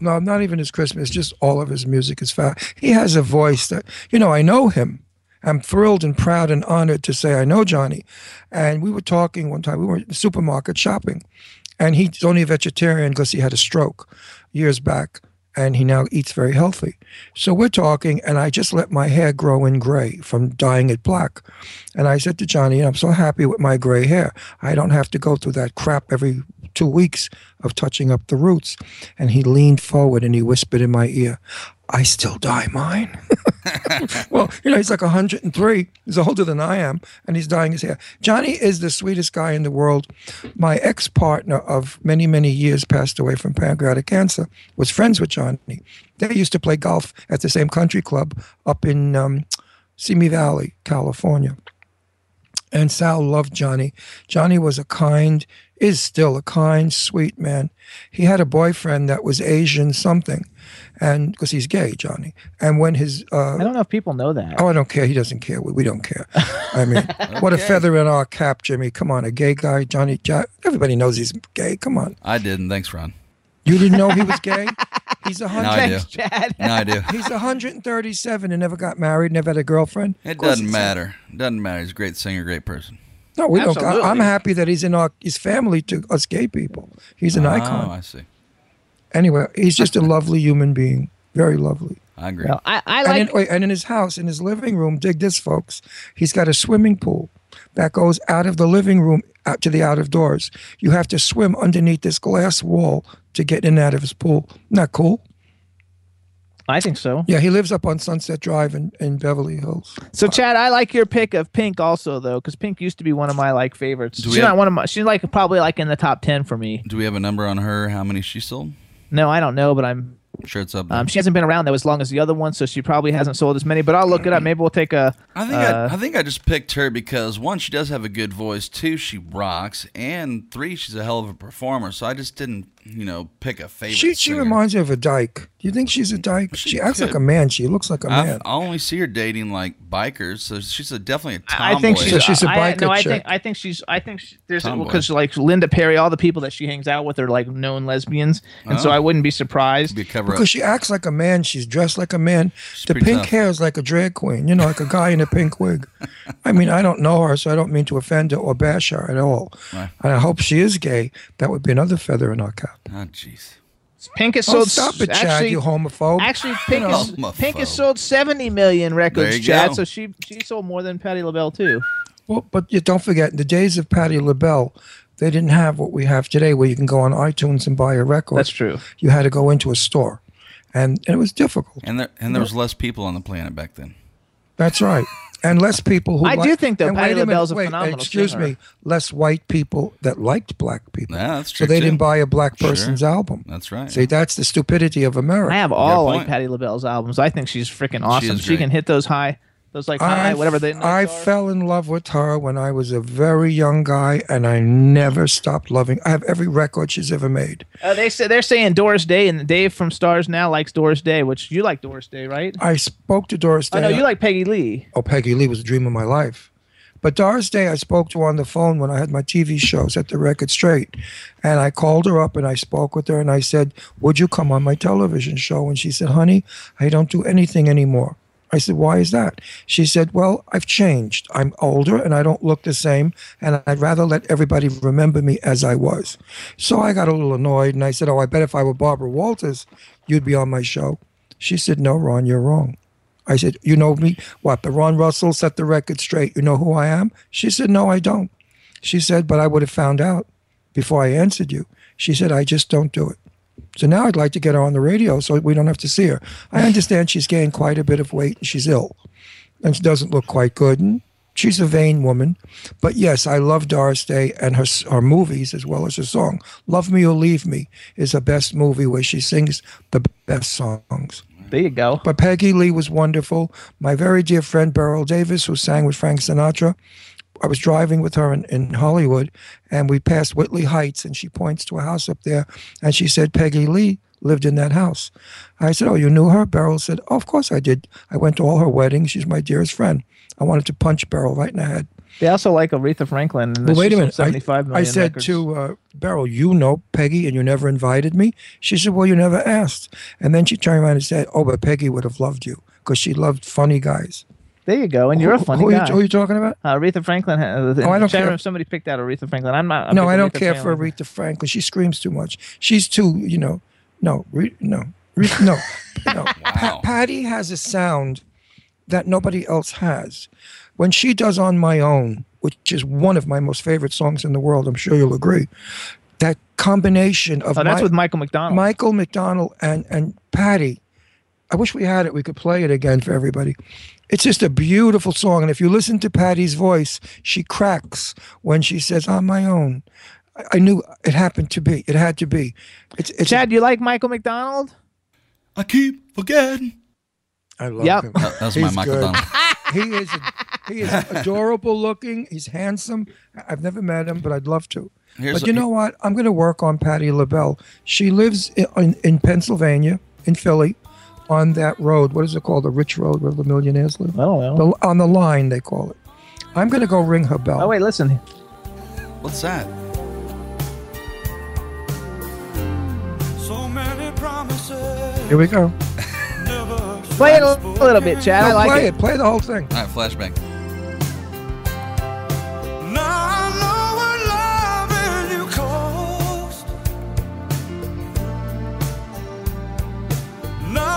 No, not even his Christmas. Just all of his music is fab. He has a voice that, you know, I know him. I'm thrilled and proud and honored to say I know Johnny. And we were talking one time. We were in the supermarket shopping. And he's only a vegetarian because he had a stroke years back, and he now eats very healthy. So we're talking, and I just let my hair grow in gray from dyeing it black. And I said to Johnny, I'm so happy with my gray hair. I don't have to go through that crap every 2 weeks of touching up the roots. And he leaned forward and he whispered in my ear, I still dye mine. Well, you know, he's like 103. He's older than I am, and he's dyeing his hair. Johnny is the sweetest guy in the world. My ex-partner of many, many years, passed away from pancreatic cancer, was friends with Johnny. They used to play golf at the same country club up in Simi Valley, California. And Sal loved Johnny. Johnny was is still a kind, sweet man. He had a boyfriend that was Asian something, and because he's gay, Johnny. And when his I don't know if people know that. Oh, I don't care. He doesn't care. We don't care. I mean, okay. What a feather in our cap, Jimmy. Come on, a gay guy, Johnny. Everybody knows he's gay. Come on. I didn't. Thanks, Ron. You didn't know he was gay? He's 100. No, Chad. No, I do. He's 137 and never got married, never had a girlfriend. It doesn't matter. Doesn't matter. He's a great singer, great person. No, we don't. I'm happy that he's in his family to us gay people. He's an icon. Oh, I see. Anyway, he's just a lovely human being. Very lovely. I agree. Well, I like. And in his house, in his living room, dig this, folks. He's got a swimming pool that goes out of the living room out to the out of doors. You have to swim underneath this glass wall to get in and out of his pool. Not cool. I think so. Yeah, he lives up on Sunset Drive in Beverly Hills. So, Chad, I like your pick of Pink also, though, because Pink used to be one of my favorites. She's like probably like in the top 10 for me. Do we have a number on her? How many she sold? No, I don't know, but I'm sure it's up. She hasn't been around though as long as the other one, so she probably hasn't sold as many. But I'll look it up. Maybe we'll take a. I think I just picked her because 1, she does have a good voice. 2, she rocks, and 3, she's a hell of a performer. So I just didn't. you know, pick a favorite. She reminds you of a dyke. Do you think she's a dyke? She acts like a man. She looks like a man. I only see her dating like bikers, so she's definitely a tomboy. I think she's a biker. I think there's, because like Linda Perry, all the people that she hangs out with are like known lesbians, and so I wouldn't be surprised because she acts like a man. She's dressed like a man. The pink hair is like a drag queen, you know, like a guy in a pink wig. I mean, I don't know her, so I don't mean to offend her or bash her at all. Right. And I hope she is gay. That would be another feather in our cap. Oh, jeez. Pink has sold. Stop it, Chad! Actually, you homophobe. Actually, Pink has sold 70 million records, Chad. Go. So she sold more than Patty LaBelle too. Well, but you don't forget, in the days of Patty LaBelle, they didn't have what we have today, where you can go on iTunes and buy a record. That's true. You had to go into a store, and it was difficult. And there was less people on the planet back then. That's right. And less people who do think that Patti LaBelle's a phenomenal singer. Less white people that liked black people. Yeah, that's true. So they didn't buy a black person's album. That's right. See, that's the stupidity of America. I have all like Patti LaBelle's albums. I think she's freaking awesome. She can hit those high, whatever they. I fell in love with her when I was a very young guy, and I never stopped loving. I have every record she's ever made. They're saying Doris Day, and Dave from Stars Now likes Doris Day, which you like Doris Day, right? I spoke to Doris Day. Oh, no, you like Peggy Lee. Oh, Peggy Lee was a dream of my life. But Doris Day, I spoke to her on the phone when I had my TV shows at the Record Straight. And I called her up and I spoke with her and I said, "Would you come on my television show?" And she said, "Honey, I don't do anything anymore." I said, "Why is that?" She said, "Well, I've changed. I'm older and I don't look the same, and I'd rather let everybody remember me as I was." So I got a little annoyed and I said, "Oh, I bet if I were Barbara Walters, you'd be on my show." She said, "No, Ron, you're wrong." I said, "You know me? What, the Ron Russell, Set the Record Straight? You know who I am?" She said, "No, I don't." She said, "But I would have found out before I answered you." She said, "I just don't do it." So now I'd like to get her on the radio so we don't have to see her. I understand she's gained quite a bit of weight and she's ill. And she doesn't look quite good. And she's a vain woman. But yes, I love Doris Day and her movies as well as her song. Love Me or Leave Me is her best movie, where she sings the best songs. There you go. But Peggy Lee was wonderful. My very dear friend Beryl Davis, who sang with Frank Sinatra, I was driving with her in Hollywood, and we passed Whitley Heights, and she points to a house up there, and she said, "Peggy Lee lived in that house." I said, "Oh, you knew her?" Beryl said, "Oh, of course I did. I went to all her weddings. She's my dearest friend." I wanted to punch Beryl right in the head. They also like Aretha Franklin. And wait a minute. 75 million I said records. To Beryl, "You know Peggy, and you never invited me?" She said, "Well, you never asked." And then she turned around and said, "Oh, but Peggy would have loved you because she loved funny guys." There you go, and you're a funny guy. Who are you talking about? Aretha Franklin. I don't care if somebody picked out Aretha Franklin. I'm not. No, I don't care for Aretha Franklin. She screams too much. She's too, you know. No. Wow. Patty has a sound that nobody else has. When she does "On My Own," which is one of my most favorite songs in the world, I'm sure you'll agree. That combination of that's with Michael McDonald. Michael McDonald and Patty. I wish we had it. We could play it again for everybody. It's just a beautiful song. And if you listen to Patty's voice, she cracks when she says, "On my own." I knew it happened to be. It had to be. It's Chad, you like Michael McDonald? I keep forgetting. I love him. That's my Michael McDonald. He is adorable looking. He's handsome. I've never met him, but I'd love to. But you know what? I'm going to work on Patty LaBelle. She lives in Pennsylvania, in Philly. On that road, what is it called? The rich road where the millionaires live? I don't know. On the line, they call it. I'm going to go ring her bell. Oh, wait, listen. What's that? So many promises. Here we go. Play it a little bit, Chad. No, I like it. Play the whole thing. All right, flashback. Now I know what loving you cost. Now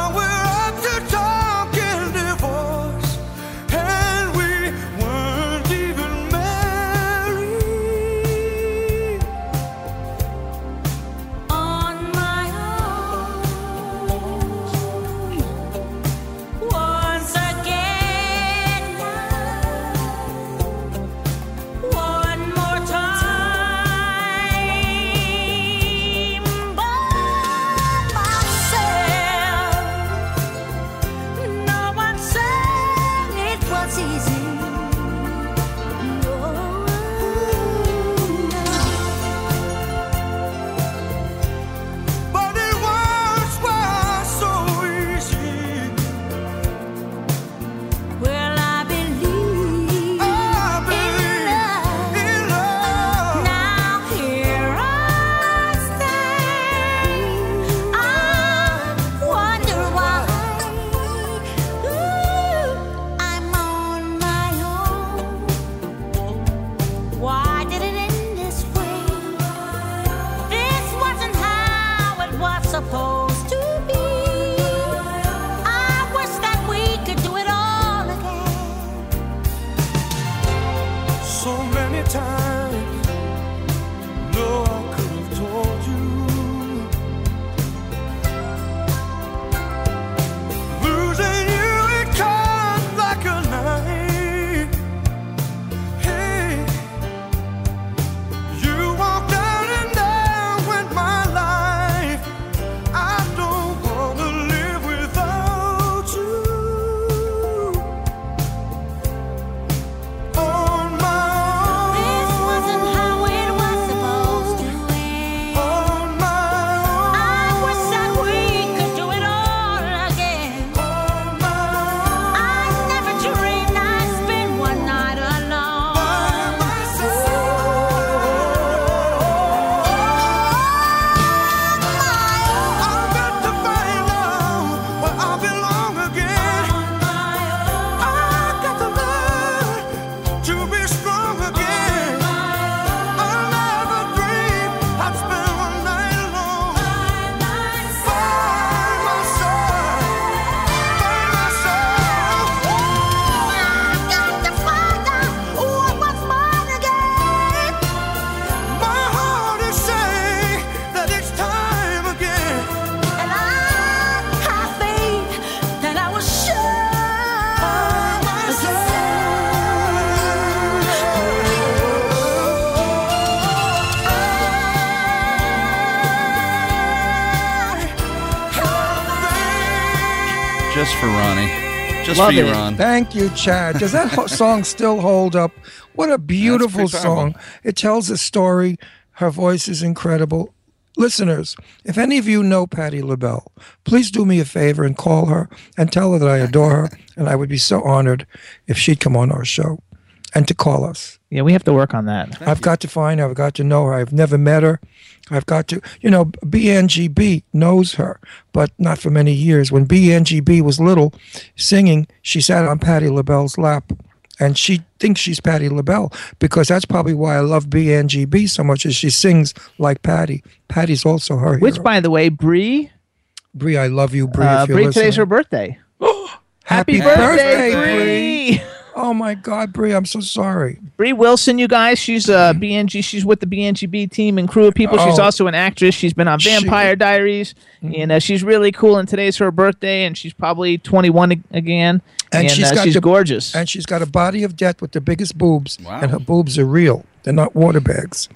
Just for Ronnie. Just Love for you, it. Ron. Thank you, Chad. Does that song still hold up? What a beautiful song. It tells a story. Her voice is incredible. Listeners, if any of you know Patty LaBelle, please do me a favor and call her and tell her that I adore her, and I would be so honored if she'd come on our show and to call us. Yeah, we have to work on that. I've got to find her. I've got to know her. I've never met her. I've got to, you know, BNGB knows her, but not for many years. When BNGB was little, singing, she sat on Patty LaBelle's lap. And she thinks she's Patty LaBelle, because that's probably why I love BNGB so much, is she sings like Patty. Patty's also her hero. Which, by the way, Bree, I love you, Bree. Bree, today's her birthday. Happy birthday, Bree! Oh my God, Bree, I'm so sorry. Bree Wilson, you guys, she's BNG. She's with the BNGB team and crew of people. Oh. She's also an actress. She's been on Vampire Diaries, and she's really cool. And today's her birthday, and she's probably 21 again. And she's gorgeous. And she's got a body of death with the biggest boobs. Wow. And her boobs are real. They're not water bags.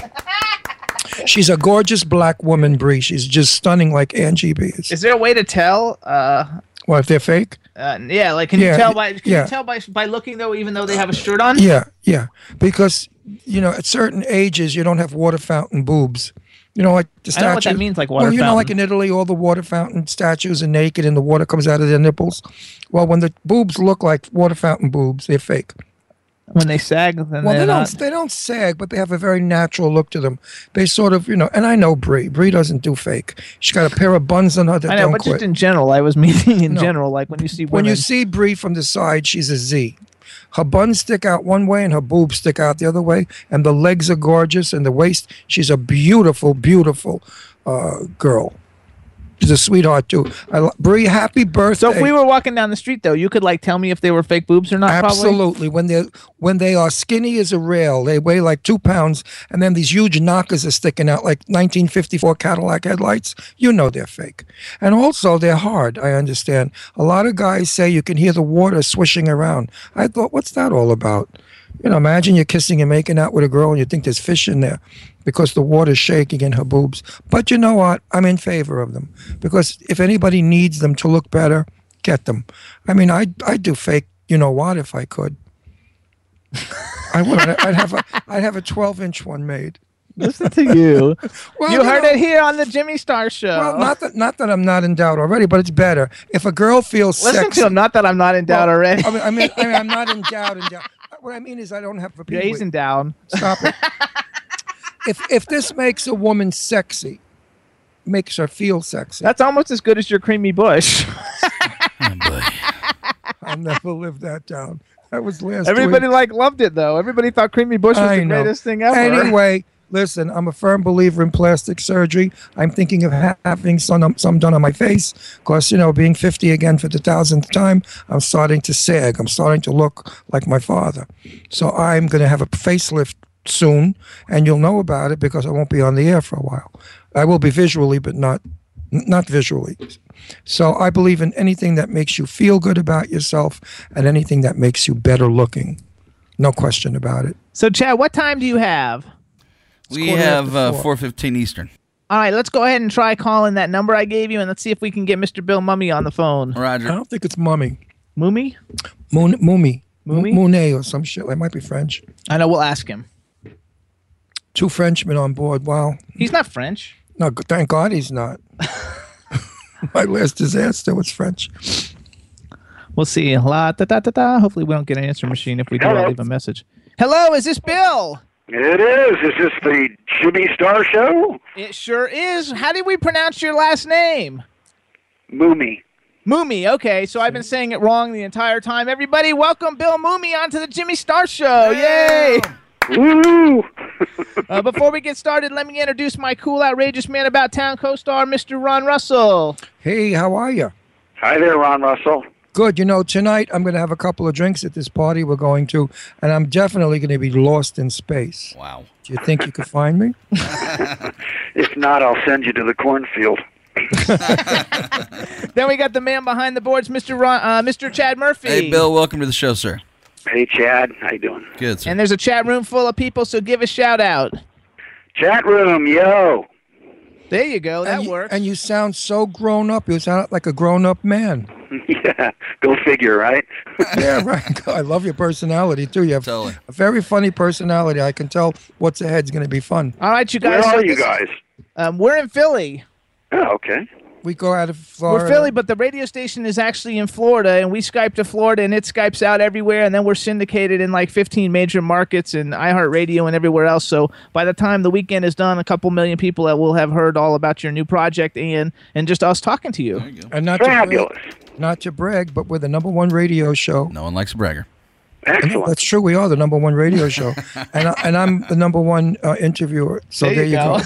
She's a gorgeous black woman, Bree. She's just stunning, like Angie B is. Is there a way to tell? Well, if they're fake? Yeah, like can you tell by looking, though, even though they have a shirt on? Yeah, because, you know, at certain ages you don't have water fountain boobs. You know, like the statues. I know what that means, like water fountain. Well, you know, like in Italy, all the water fountain statues are naked and the water comes out of their nipples. Well, when the boobs look like water fountain boobs, they're fake. When they sag, then they don't sag, but they have a very natural look to them. They sort of, you know, and I know Bree. Bree doesn't do fake. She's got a pair of buns on her that don't quit. I know, but just in general, I was meaning general, like when you see women. When you see Bree from the side, she's a Z. Her buns stick out one way and her boobs stick out the other way, and the legs are gorgeous, and the waist, she's a beautiful, beautiful girl. She's a sweetheart, too. Bree, happy birthday. So if we were walking down the street, though, you could, like, tell me if they were fake boobs or not, Absolutely. Probably? When they are skinny as a rail, they weigh like 2 pounds, and then these huge knockers are sticking out like 1954 Cadillac headlights, you know they're fake. And also, they're hard, I understand. A lot of guys say you can hear the water swishing around. I thought, what's that all about? You know, imagine you're kissing and making out with a girl and you think there's fish in there because the water's shaking in her boobs. But you know what? I'm in favor of them, because if anybody needs them to look better, get them. I mean, I'd do fake, you know what, if I could. I would. I'd have a 12-inch one made. Listen to you. Well, you heard it here on the Jimmy Star Show. Well, not that I'm not in doubt already, but it's better. If a girl feels sexy. Listen to him, not that I'm not in doubt already. I mean, I'm not in doubt in doubt. What I mean is I don't have a people. Gazing down. Stop it. If this makes a woman sexy, makes her feel sexy. That's almost as good as your creamy bush. Oh boy. I'll never live that down. That was last Everybody week. Like loved it though. Everybody thought creamy bush was the greatest thing ever. Anyway, listen, I'm a firm believer in plastic surgery. I'm thinking of having some done on my face because, you know, being 50 again for the 1,000th time, I'm starting to sag. I'm starting to look like my father. So I'm going to have a facelift soon, and you'll know about it because I won't be on the air for a while. I will be visually, but not visually. So I believe in anything that makes you feel good about yourself and anything that makes you better looking. No question about it. So, Chad, what time do you have? We have 4:15 Eastern. All right, let's go ahead and try calling that number I gave you, and let's see if we can get Mr. Bill Mumy on the phone. Roger. I don't think it's Mumy. Mumy? Mumy? Monet or some shit. That might be French. I know. We'll ask him. Two Frenchmen on board. Wow. He's not French. No, thank God he's not. My last disaster was French. We'll see. La da da da da. Hopefully we don't get an answer machine. If we do, I'll leave a message. Hello, is this Bill? It is. Is this the Jimmy Star Show? It sure is. How did we pronounce your last name? Mumy. Okay, so I've been saying it wrong the entire time. Everybody, welcome Bill Mumy onto the Jimmy Star Show. Yay! Woo! Before we get started, let me introduce my cool, outrageous man about town co-star, Mr. Ron Russell. Hey, how are you? Hi there, Ron Russell. Good. You know, tonight I'm going to have a couple of drinks at this party we're going to, and I'm definitely going to be lost in space. Wow. Do you think you could find me? If not, I'll send you to the cornfield. Then we got the man behind the boards, Mr. Chad Murphy. Hey, Bill. Welcome to the show, sir. Hey, Chad. How you doing? Good, sir. And there's a chat room full of people, so give a shout-out. Chat room, yo. There you go. That works. And you sound so grown-up. You sound like a grown-up man. Yeah, go figure, right? Yeah, right. I love your personality, too. You have totally a very funny personality. I can tell what's ahead's going to be fun. All right, you guys. Where are you guys? We're in Philly. Oh, okay. We go out of Florida. We're Philly, but the radio station is actually in Florida, and we Skype to Florida, and it Skypes out everywhere, and then we're syndicated in like 15 major markets and iHeartRadio and everywhere else. So by the time the weekend is done, a couple million people that will have heard all about your new project, Ian, and just us talking to you. There you go. And not to brag, but we're the #1 radio show. No one likes a bragger. Excellent. That's true. We are the #1 radio show, and I'm the #1 interviewer. So there you go.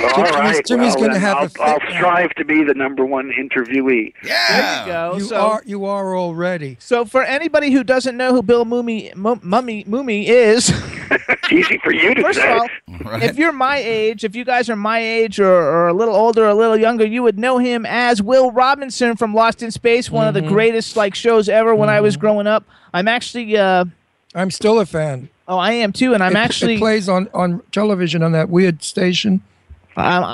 Well, all right. Jimmy's going to have I'll strive to be the #1 interviewee. Yeah. There you go. You are already. So for anybody who doesn't know who Bill Mumy is, easy for you to say. First of all, right. If you're my age, if you guys are my age or a little older, or a little younger, you would know him as Will Robinson from Lost in Space, one of the greatest shows ever when I was growing up. I'm actually I'm still a fan. Oh, I am too, and it plays on television on that weird station.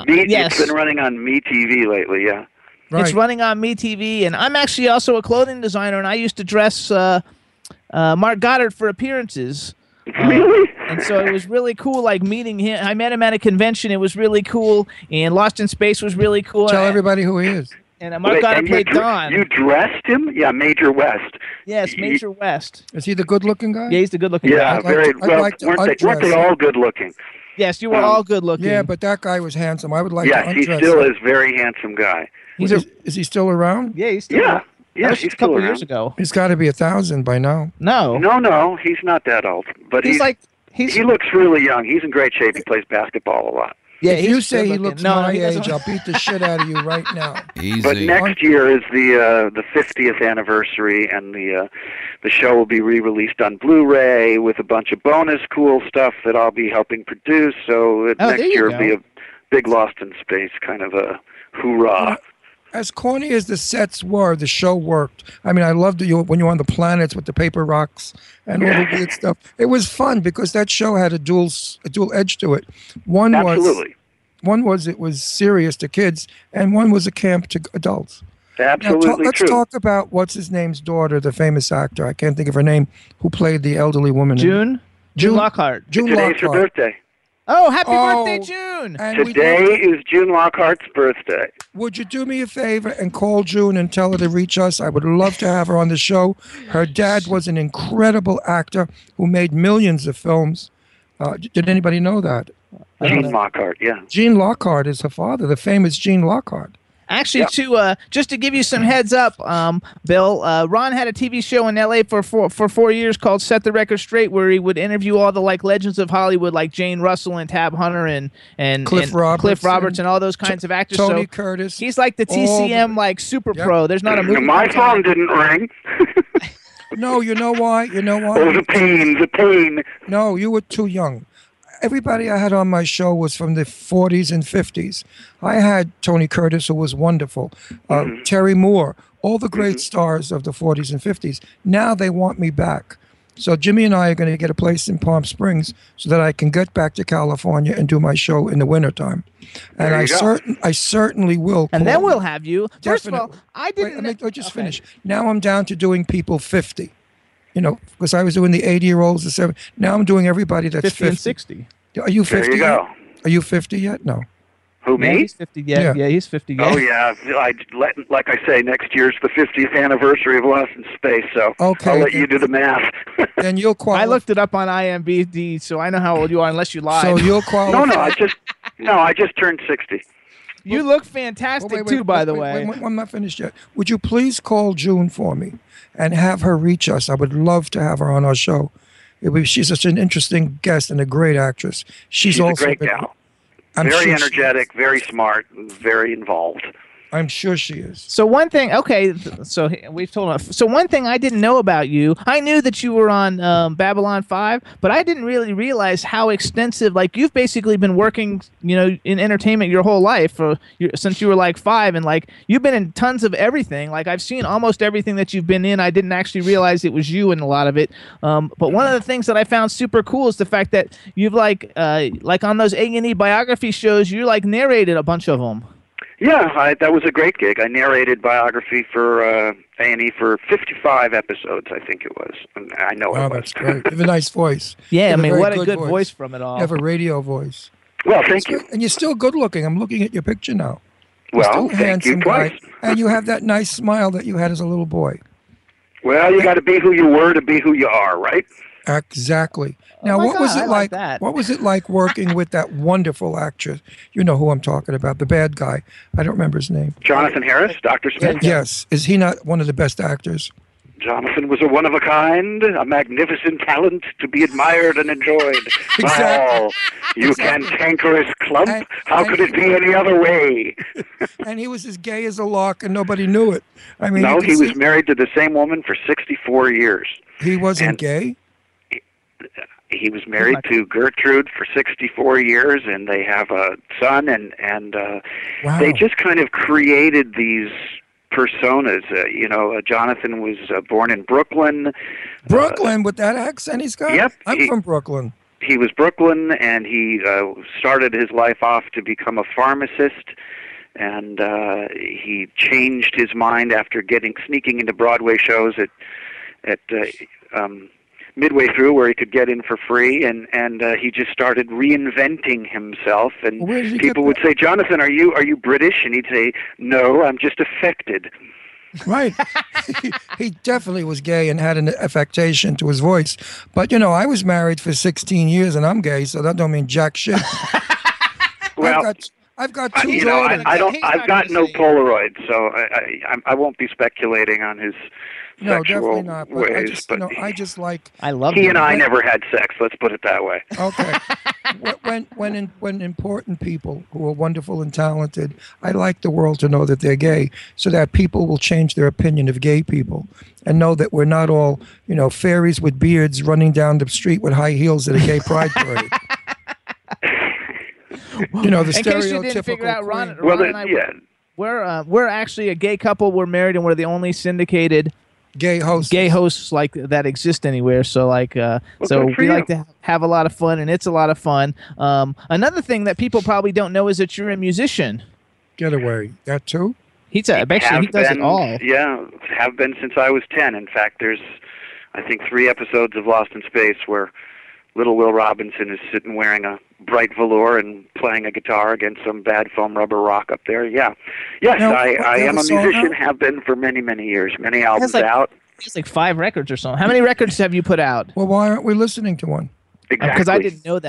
Yes. It's been running on MeTV lately, yeah. Right. It's running on MeTV, and I'm actually also a clothing designer, and I used to dress Mark Goddard for appearances. Really? And so it was really cool, like, meeting him. I met him at a convention. It was really cool, and Lost in Space was really cool. Tell everybody who he is. And Mark Goddard played Don. You dressed him? Yeah, Major West. Yes, Major West. Is he the good-looking guy? Yeah, he's the good-looking guy. Yeah, very well. Weren't they all good-looking? Yes, you were all good-looking. Yeah, but that guy was handsome. I would like to undress him. Yes, he still is a very handsome guy. Is he still around? Yeah, he's still around. Yeah, he's a couple years ago. He's got to be 1,000 by now. No, he's not that old. But he looks really young. He's in great shape. He plays basketball a lot. Yeah, if you say he looks my age, I'll beat the shit out of you right now. Easy. But next year is the 50th anniversary, and the show will be re-released on Blu-ray with a bunch of bonus cool stuff that I'll be helping produce. So next year will be a big Lost in Space kind of a hoorah. As corny as the sets were, the show worked. I mean, I loved when you were on the planets with the paper rocks and all the weird stuff. It was fun because that show had a dual edge to it. One was it was serious to kids, and one was a camp to adults. Absolutely now, let's talk about what's-his-name's daughter, the famous actor. I can't think of her name, who played the elderly woman. June Lockhart. Today's her birthday. Oh, happy birthday, June! Today is June Lockhart's birthday. Would you do me a favor and call June and tell her to reach us? I would love to have her on the show. Her dad was an incredible actor who made millions of films. Did anybody know that? Gene Lockhart, yeah. Gene Lockhart is her father, the famous Gene Lockhart. Actually, just to give you some heads up, Bill, Ron had a TV show in L.A. for 4 years called Set the Record Straight, where he would interview all the legends of Hollywood, like Jane Russell and Tab Hunter and Cliff Roberts and all those kinds of actors. Tony Curtis. He's like the TCM super pro. There's not a movie. My phone didn't ring. No, you know why? Oh, the pain. No, you were too young. Everybody I had on my show was from the 40s and 50s. I had Tony Curtis, who was wonderful, Terry Moore, all the great stars of the 40s and 50s. Now they want me back. So Jimmy and I are going to get a place in Palm Springs so that I can get back to California and do my show in the wintertime. And I certainly will. And then we'll have you. First of all, I didn't... Wait, just finish. Now I'm down to doing people 50. You know, because I was doing the 80-year-olds, the 70. Now I'm doing everybody that's 50 and 60. Are you 50? There you go. Are you 50 yet? No. Who, me? He's 50 yet. Yeah, he's 50 yet. Oh yeah, like I say, next year's the 50th anniversary of Lost in Space, so I'll let you do the math. Then you'll qualify. I looked it up on IMDb, so I know how old you are, unless you lie. So you'll qualify. I just turned 60. You look fantastic by the way. I'm not finished yet. Would you please call June for me and have her reach us? I would love to have her on our show. She's such an interesting guest and a great actress. She's also a great gal. Very energetic, very smart, very involved. I'm sure she is. So one thing, so one thing I didn't know about you, I knew that you were on Babylon 5, but I didn't really realize how extensive, like, you've basically been working, in entertainment your whole life since you were, like, 5, and, like, you've been in tons of everything. Like, I've seen almost everything that you've been in. I didn't actually realize it was you in a lot of it. But one of the things that I found super cool is the fact that you've, like on those A&E biography shows, you, like, narrated a bunch of them. Yeah, that was a great gig. I narrated biography for A&E for 55 episodes, I think it was. I know it was. That's great. You have a nice voice. Yeah, I mean, what a good voice from it all. You have a radio voice. Well, thank you. And you're still good looking. I'm looking at your picture now. Well, thank you twice. And you have that nice smile that you had as a little boy. Well, you got to be who you were to be who you are, right? Exactly. Now, what was it like? What was it like working with that wonderful actress? You know who I'm talking about, the bad guy. I don't remember his name. Jonathan Harris, Dr. Smith. Yes, is he not one of the best actors? Jonathan was a one of a kind, a magnificent talent to be admired and enjoyed by all. You cantankerous clump! How could it be any other way? And he was as gay as a lark, and nobody knew it. I mean, no, he was married to the same woman for 64 years. He wasn't gay. He was married to Gertrude for 64 years, and they have a son. And they just kind of created these personas. You know, Jonathan was born in Brooklyn. Brooklyn with that accent he's got? Yep. I'm from Brooklyn. He was Brooklyn, and he started his life off to become a pharmacist. And he changed his mind after sneaking into Broadway shows at midway through, where he could get in for free, and he just started reinventing himself. And people would say, "Jonathan, are you British?" And he'd say, "No, I'm just affected." Right. He definitely was gay and had an affectation to his voice. But you know, I was married for 16 years, and I'm gay, so that don't mean jack shit. Well. I've got two. You know, I don't. I've got no Polaroid, so I won't be speculating on his sexual ways. I never had sex. Let's put it that way. Okay. when important people who are wonderful and talented, I like the world to know that they're gay, so that people will change their opinion of gay people and know that we're not all, you know, fairies with beards running down the street with high heels at a gay pride parade. You know, the stereotypical. In case you didn't figure out, Ron and I, we're actually a gay couple. We're married, and we're the only syndicated gay hosts like that exist anywhere. So we like to have a lot of fun, and it's a lot of fun. Another thing that people probably don't know is that you're a musician. Getaway, that too. He does it all. Yeah, have been since I was 10. In fact, there's I think 3 episodes of Lost in Space where Little Will Robinson is sitting wearing a bright velour and playing a guitar against some bad foam rubber rock up there. Yeah. Yes, now, I am a musician, have been for many, many years. Many albums out. It's like 5 records or something. How many records have you put out? Well, why aren't we listening to one? Exactly. Because I didn't know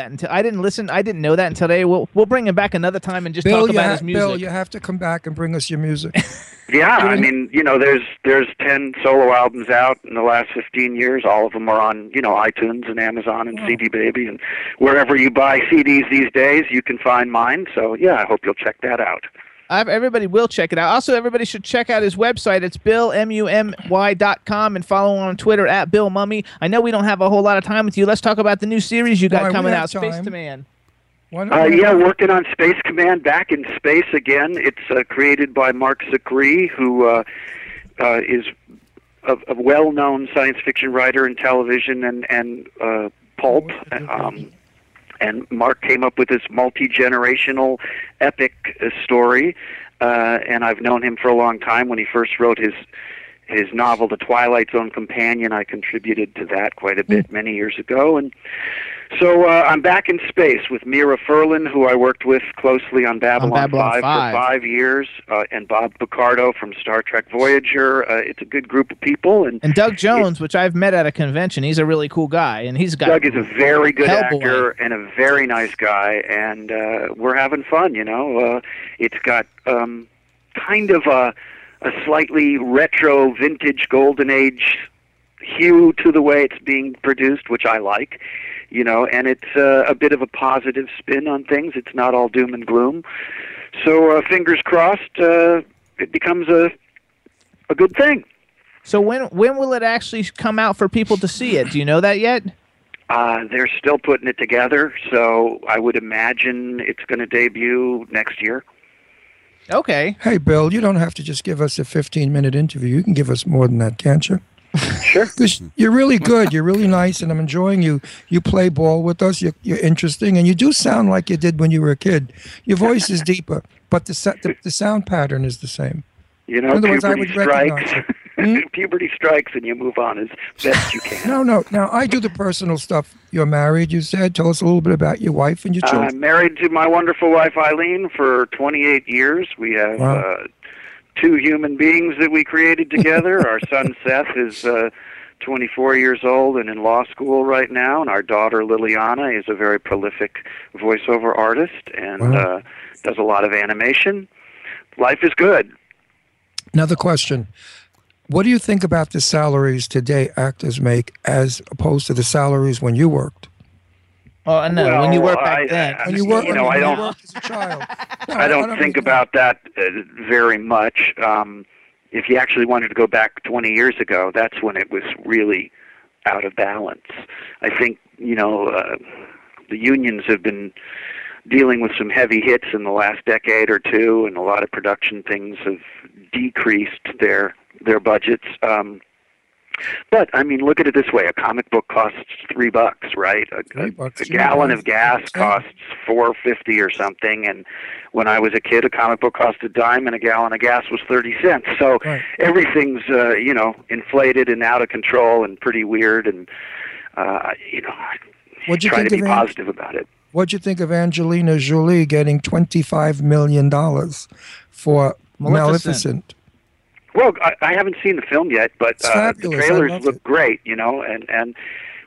that until today. We'll bring him back another time and just talk about his music. Bill, you have to come back and bring us your music. Yeah, I mean, you know, there's 10 solo albums out in the last 15 years. All of them are on, you know, iTunes and Amazon and CD Baby and wherever you buy CDs these days, you can find mine. So yeah, I hope you'll check that out. Everybody will check it out. Also, everybody should check out his website. It's BillMumy.com, and follow him on Twitter at Bill Mumy. I know we don't have a whole lot of time with you. Let's talk about the new series you got coming out, Space Command. Working on Space Command, back in space again. It's created by Mark Zachary, who is a well-known science fiction writer in television and pulp. And Mark came up with this multi-generational epic story, and I've known him for a long time. When he first wrote his novel, The Twilight Zone Companion, I contributed to that quite a bit many years ago. And so I'm back in space with Mira Furlan, who I worked with closely on Babylon 5 for 5 years, and Bob Picardo from Star Trek Voyager. It's a good group of people. And Doug Jones, which I've met at a convention. He's a really cool guy. And Doug is a very good actor and a very nice guy. And we're having fun, you know. It's got kind of a slightly retro, vintage, golden age hue to the way it's being produced, which I like, you know, and it's a bit of a positive spin on things. It's not all doom and gloom. So fingers crossed, it becomes a good thing. So when will it actually come out for people to see it? Do you know that yet? They're still putting it together, so I would imagine it's going to debut next year. Okay. Hey, Bill, you don't have to just give us a 15-minute interview. You can give us more than that, can't you? Sure. You're really good. You're really nice, and I'm enjoying you. You play ball with us. You're interesting, and you do sound like you did when you were a kid. Your voice is deeper. but the sound pattern is the same. You know, puberty strikes. Puberty strikes, and you move on as best you can. No. Now, I do the personal stuff. You're married, you said. Tell us a little bit about your wife and your children. I'm married to my wonderful wife, Eileen, for 28 years. We have two human beings that we created together. Our son, Seth, is 24 years old and in law school right now, and our daughter, Liliana, is a very prolific voiceover artist and does a lot of animation. Life is good. Another question. What do you think about the salaries today actors make as opposed to the salaries when you worked? Oh, no, well, when you worked back then. I don't think about that very much. If you actually wanted to go back 20 years ago, that's when it was really out of balance. I think, the unions have been dealing with some heavy hits in the last decade or two, and a lot of production things have decreased their budgets. But, I mean, look at it this way. A comic book costs $3, right? A gallon of gas costs $4.50 or something. And when I was a kid, a comic book cost a dime, and a gallon of gas was 30 cents. So everything's, inflated and out of control and pretty weird. And, try to be positive about it. What'd you think of Angelina Jolie getting $25 million for Maleficent? Well, I haven't seen the film yet, but the trailers look great, and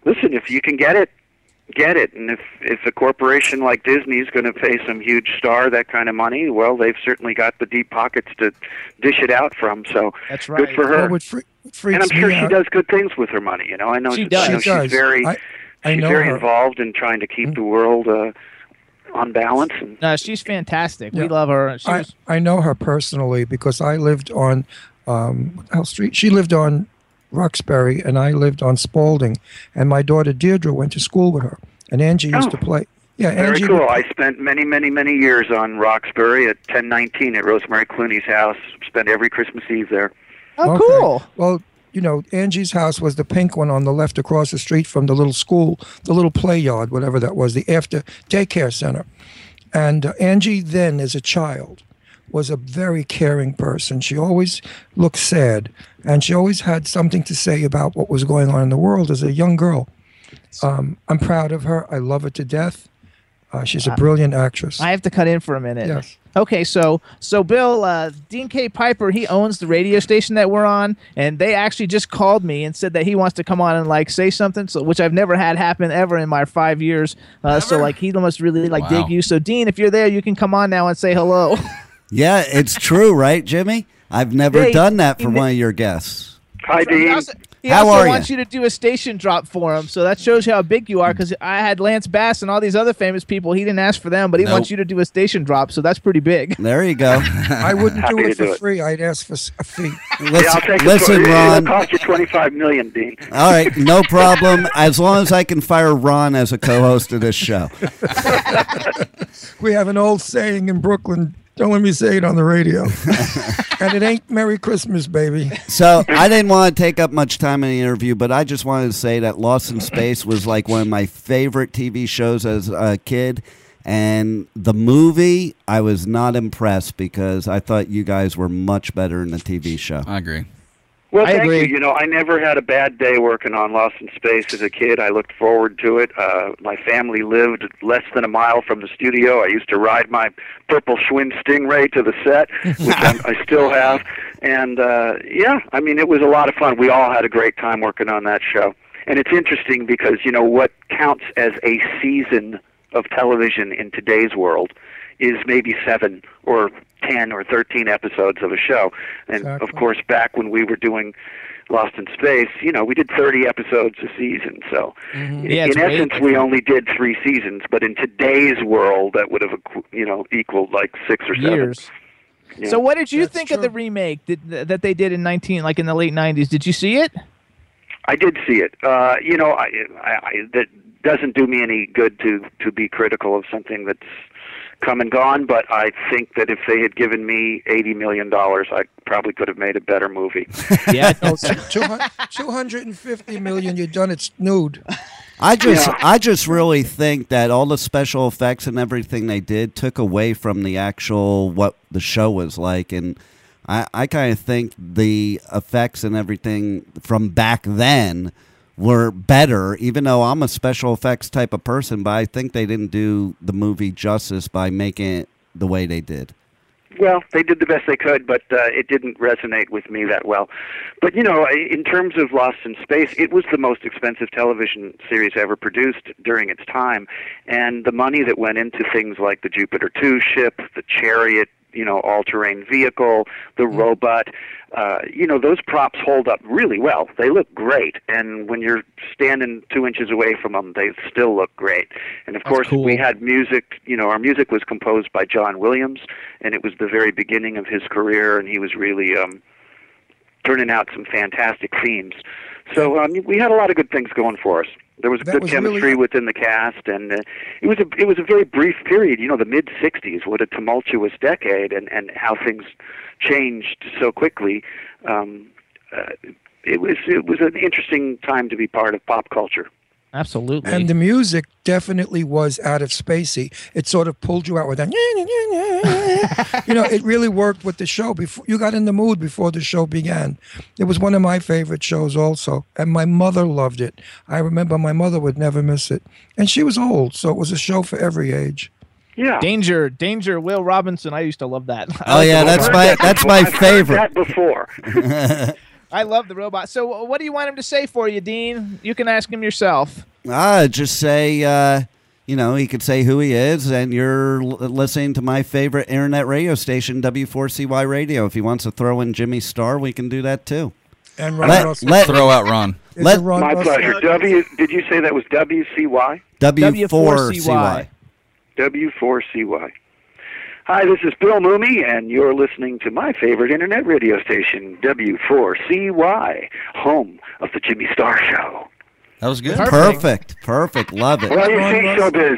listen, if you can get it. And if a corporation like Disney's going to pay some huge star that kind of money, well, they've certainly got the deep pockets to dish it out from. So that's right. Good for her. And I'm sure she does good things with her money, I know she's very... She's very involved in trying to keep the world on balance. No, she's fantastic. Yeah. We love her. I know her personally because I lived on L Street. She lived on Roxbury, and I lived on Spaulding. And my daughter Deirdre went to school with her. And Angie used to play. Yeah, very cool. I spent many, many, many years on Roxbury at 1019 at Rosemary Clooney's house. Spent every Christmas Eve there. Oh, cool. Well. Angie's house was the pink one on the left across the street from the little school, the little play yard, whatever that was, the after daycare center. And Angie then, as a child, was a very caring person. She always looked sad, and she always had something to say about what was going on in the world as a young girl. I'm proud of her. I love her to death. She's a brilliant actress. I have to cut in for a minute. Yes. Okay, so Bill, Dean K. Piper, he owns the radio station that we're on, and they actually just called me and said that he wants to come on and say something, which I've never had happen ever in my 5 years. So he must really dig you. So Dean, if you're there, you can come on now and say hello. Yeah, it's true, right, Jimmy? I've never done that for one of your guests. Hi, Dean. He also wants you to do a station drop for him, so that shows you how big you are, because I had Lance Bass and all these other famous people. He didn't ask for them, but he wants you to do a station drop, so that's pretty big. There you go. I wouldn't do it for free. I'd ask for a fee. Listen, Ron. It'll cost you $25 million, Dean. All right, no problem, as long as I can fire Ron as a co-host of this show. We have an old saying in Brooklyn. Don't let me say it on the radio. And it ain't Merry Christmas, baby. So I didn't want to take up much time in the interview, but I just wanted to say that Lost in Space was one of my favorite TV shows as a kid. And the movie, I was not impressed because I thought you guys were much better in the TV show. I agree. Well, thank you. I never had a bad day working on Lost in Space as a kid. I looked forward to it. My family lived less than a mile from the studio. I used to ride my purple Schwinn Stingray to the set, which I still have. And, it was a lot of fun. We all had a great time working on that show. And it's interesting because, what counts as a season of television in today's world is maybe 7 or 10 or 13 episodes of a show. And, Of course, back when we were doing Lost in Space, we did 30 episodes a season. So, in essence, we only did 3 seasons. But in today's world, that would have, equaled 6 or 7 years. Yeah. So what did you think of the remake that they did in in the late 90s? Did you see it? I did see it. That doesn't do me any good to be critical of something that's come and gone, but I think that if they had given me $80 million, I probably could have made a better movie. Yeah, $250 million, you've done it nude. I just really think that all the special effects and everything they did took away from the actual what the show was like, and I kind of think the effects and everything from back then were better, even though I'm a special effects type of person, but I think they didn't do the movie justice by making it the way they did. Well, they did the best they could, but it didn't resonate with me that well. But, you know, in terms of Lost in Space, it was the most expensive television series ever produced during its time. And the money that went into things like the Jupiter 2 ship, the Chariot, you know, all-terrain vehicle, the robot, you know, those props hold up really well. They look great. And when you're standing 2 inches away from them, they still look great. And, of course, we had music. You know, our music was composed by John Williams, and it was the very beginning of his career, and he was really turning out some fantastic themes. So we had a lot of good things going for us. There was good chemistry within the cast, and it was a very brief period. You know, the mid-'60s, what a tumultuous decade, and how things changed so quickly. It was an interesting time to be part of pop culture. Absolutely. And the music definitely was out of spacey. It sort of pulled you out with that. You know, it really worked with the show. Before you got in the mood before the show began. It was one of my favorite shows also. And my mother loved it. I remember my mother would never miss it. And she was old, so it was a show for every age. Yeah. Danger, Danger, Will Robinson. I used to love that. Oh yeah, that's my favorite. I've heard that before. I love the robot. So what do you want him to say for you, Dean? You can ask him yourself. Just say, you know, he could say who he is, and you're listening to my favorite internet radio station, W4CY Radio. If he wants to throw in Jimmy Starr, we can do that too. And Ron Russell. Let's throw out Ron. Ron my Russell? Pleasure. Did you say that was WCY? W4CY. W4CY. Hi, this is Bill Mumy, and you're listening to my favorite internet radio station, W4CY, home of the Jimmy Starr Show. That was good. Perfect. Love it. Well, you think so, Biz?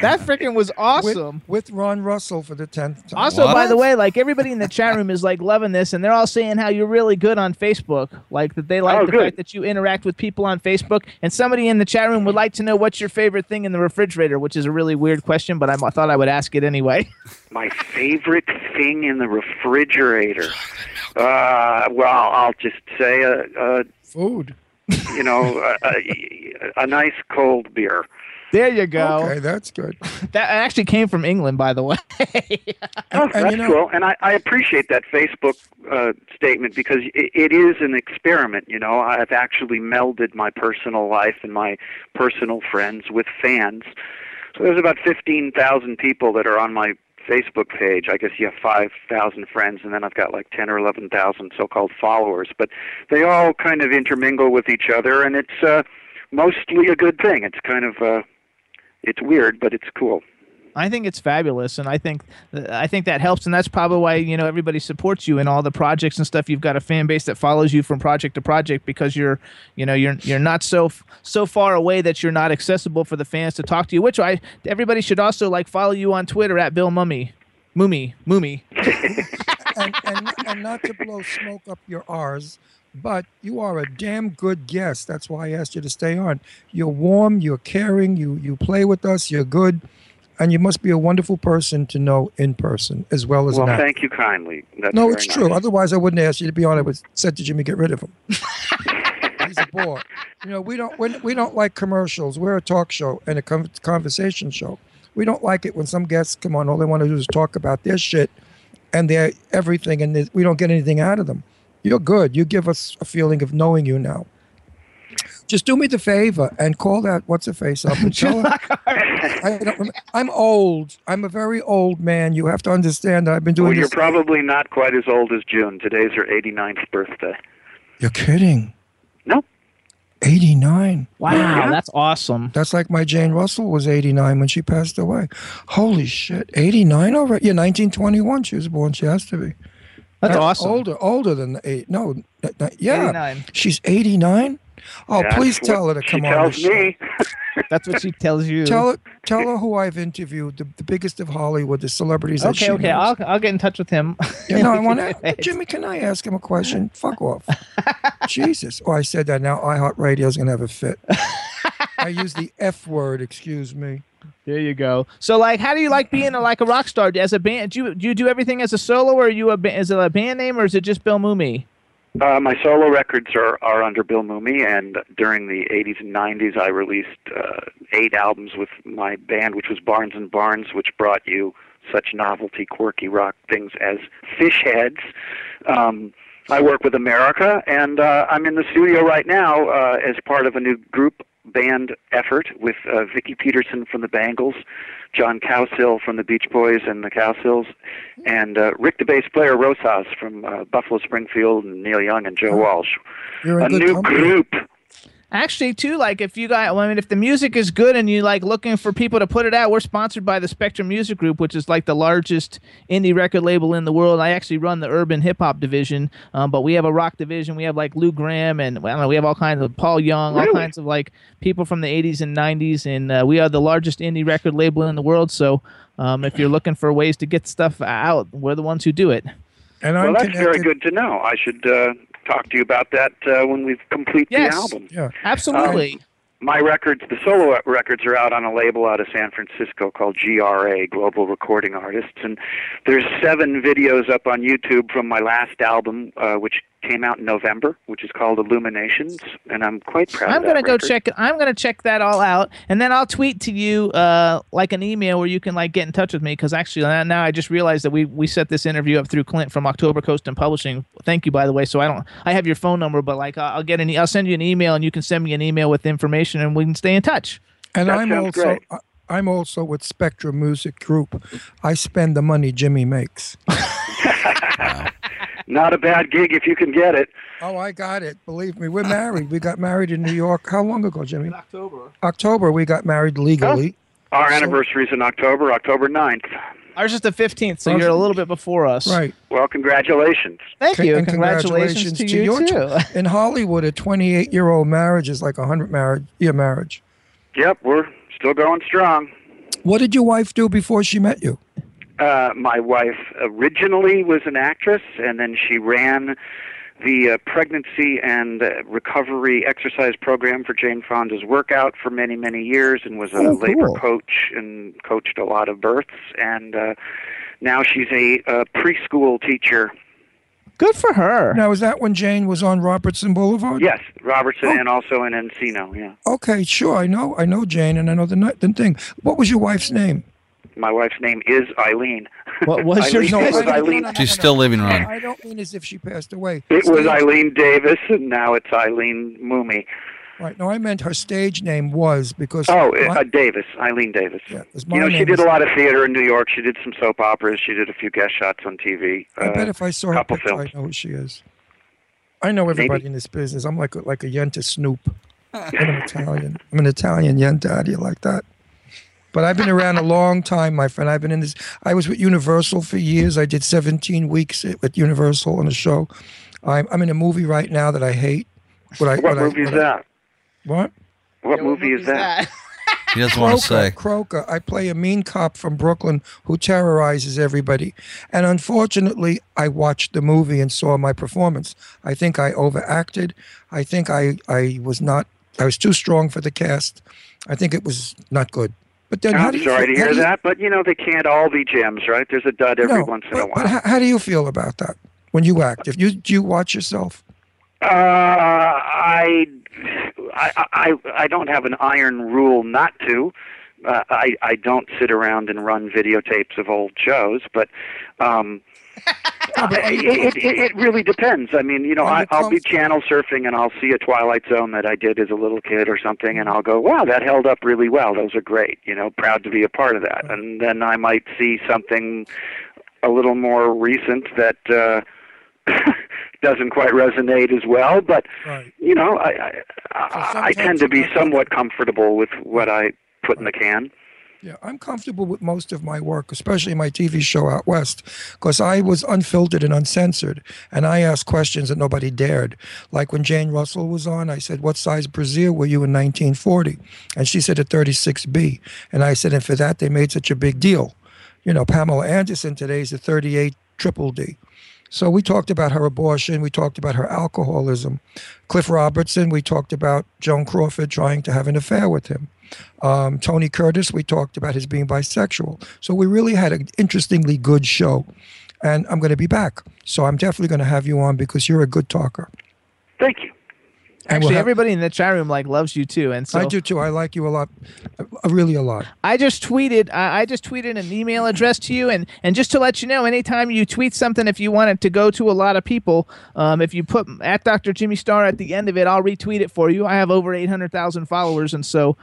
That freaking was awesome. With Ron Russell for the 10th time. Also, by the way, like everybody in the chat room is like loving this, and they're all saying how you're really good on Facebook. Like that they like the fact that you interact with people on Facebook. And somebody in the chat room would like to know what's your favorite thing in the refrigerator, which is a really weird question, but I thought I would ask it anyway. My favorite thing in the refrigerator. Well, I'll just say food. You know, a nice cold beer. There you go. Okay, that's good. That actually came from England, by the way. That's cool. And I appreciate that Facebook statement because it is an experiment, you know. I've actually melded my personal life and my personal friends with fans. So there's about 15,000 people that are on my Facebook page. I guess you have 5,000 friends, and then I've got like 10 or 11,000 so-called followers. But they all kind of intermingle with each other, and it's mostly a good thing. It's kind of... It's weird, but it's cool. I think it's fabulous, and I think that helps, and that's probably why, you know, everybody supports you in all the projects and stuff. You've got a fan base that follows you from project to project because you're not so far away that you're not accessible for the fans to talk to you. Which everybody should also like follow you on Twitter at Bill Mumy. and not to blow smoke up your R's. But you are a damn good guest. That's why I asked you to stay on. You're warm, you're caring, you play with us, you're good, and you must be a wonderful person to know in person as well as not. Well, thank you kindly. That's no, it's true. Nice. Otherwise, I wouldn't ask you to be on. I would said to Jimmy, get rid of him. He's a bore. You know, we don't like commercials. We're a talk show and a conversation show. We don't like it when some guests come on. All they want to do is talk about their shit and their everything, and we don't get anything out of them. You're good. You give us a feeling of knowing you now. Just do me the favor and call that what's-her-face up. And tell her, I'm old. I'm a very old man. You have to understand that I've been doing this. Well, you're probably not quite as old as June. Today's her 89th birthday. You're kidding. No. 89. Wow, yeah. That's awesome. That's like my Jane Russell was 89 when she passed away. Holy shit, 89 already? Yeah, 1921 she was born. She has to be. That's awesome. Older than 8. No, yeah, 89. She's 89. Oh, yeah, please tell her to come on the show. She tells me. That's what she tells you. Tell her who I've interviewed, the biggest of Hollywood, the celebrities. Okay, that she knows. I'll get in touch with him. You know, I want to. Jimmy, can I ask him a question? Fuck off. Jesus. Oh, I said that now. iHeartRadio's gonna have a fit. I used the F word, excuse me. There you go. So, like, how do you like being a rock star as a band? Do you do everything as a solo, or are you is it a band name, or is it just Bill Mumy? My solo records are under Bill Mumy, and during the 80s and 90s, I released 8 albums with my band, which was Barnes & Barnes, which brought you such novelty, quirky rock things as Fish Heads. I work with America, and I'm in the studio right now as part of a new group band effort with Vicki Peterson from the Bangles, John Cowsill from the Beach Boys and the Cowsills, and Rick the bass player Rosas from Buffalo Springfield, and Neil Young and Joe Walsh. A new group. Actually, too, like, if you guys, well, I mean, if the music is good and you like looking for people to put it out, we're sponsored by the Spectrum Music Group, which is like the largest indie record label in the world. I actually run the urban hip hop division, but we have a rock division. We have like Lou Gramm and I don't know, we have all kinds of Paul Young, all kinds of like people from the 80s and 90s, and we are the largest indie record label in the world. So if you're looking for ways to get stuff out, we're the ones who do it. And well, that's very good to know. I should talk to you about that when we complete the album. Yeah, absolutely. My records, the solo records, are out on a label out of San Francisco called GRA, Global Recording Artists, and there's 7 videos up on YouTube from my last album, which came out in November, which is called Illuminations, and I'm quite proud of that record. I'm gonna check that all out, and then I'll tweet to you like an email where you can like get in touch with me, because actually now I just realized that we set this interview up through Clint from October Coast and Publishing. Thank you, by the way. So I have your phone number, but like I'll send you an email, and you can send me an email with information, and we can stay in touch. And I'm also with Spectrum Music Group. I spend the money Jimmy makes. Not a bad gig if you can get it. Oh, I got it. Believe me, we're married. We got married in New York. How long ago, Jimmy? In October. October, we got married legally. Oh, our anniversary's in October, October 9th. Ours is the 15th, so you're a little bit before us. Right. Well, congratulations. Thank you. And congratulations to you, too. In Hollywood, a 28-year-old marriage is like a 100-year marriage. Yep, we're still going strong. What did your wife do before she met you? My wife originally was an actress, and then she ran the pregnancy and recovery exercise program for Jane Fonda's workout for many, many years, and was a labor coach and coached a lot of births. And now she's a preschool teacher. Good for her. Now, is that when Jane was on Robertson Boulevard? Yes, Robertson and also in Encino, yeah. Okay, sure. I know Jane, and I know the thing. What was your wife's name? My wife's name is Eileen. What was your name? She's still living around. I don't mean as if she passed away. It was Eileen Davis, and now it's Eileen Mumy. Right. No, I meant her stage name was because... Oh, Davis. Eileen Davis. Yeah, you know, she did a lot of theater in New York. She did some soap operas. She did a few guest shots on TV. I bet if I saw her picture, films. I know who she is. I know everybody in this business. I'm like a Yenta Snoop. I'm an Italian Yenta. How do you like that? But I've been around a long time, my friend. I've been in this. I was with Universal for years. I did 17 weeks at Universal on a show. I'm in a movie right now that I hate. What movie is that? He doesn't want to say. Croker. I play a mean cop from Brooklyn who terrorizes everybody. And unfortunately, I watched the movie and saw my performance. I think I overacted. I think I was too strong for the cast. I think it was not good. But then, I'm sorry to hear that, but, you know, they can't all be gems, right? There's a dud every once in a while. But how do you feel about that when you act? If do you watch yourself? I don't have an iron rule not to. I don't sit around and run videotapes of old shows, but... it really depends. I mean, you know, I'll be channel surfing and I'll see a Twilight Zone that I did as a little kid or something, and I'll go, wow, that held up really well. Those are great. You know, proud to be a part of that. And then I might see something a little more recent that doesn't quite resonate as well. But, you know, I tend to be somewhat comfortable with what I put in the can. Yeah, I'm comfortable with most of my work, especially my TV show Out West, because I was unfiltered and uncensored, and I asked questions that nobody dared. Like when Jane Russell was on, I said, what size brassiere were you in 1940? And she said a 36B. And I said, and for that, they made such a big deal. You know, Pamela Anderson today is a 38 triple D. So we talked about her abortion. We talked about her alcoholism. Cliff Robertson, we talked about Joan Crawford trying to have an affair with him. Tony Curtis, we talked about his being bisexual. So we really had an interestingly good show. And I'm going to be back. So I'm definitely going to have you on because you're a good talker. Thank you. And actually, everybody in the chat room loves you too, and so I do too. I like you a lot, really a lot. I just tweeted an email address to you, and just to let you know, anytime you tweet something, if you want it to go to a lot of people, if you put @DrJimmyStar at the end of it, I'll retweet it for you. I have over 800,000 followers, and so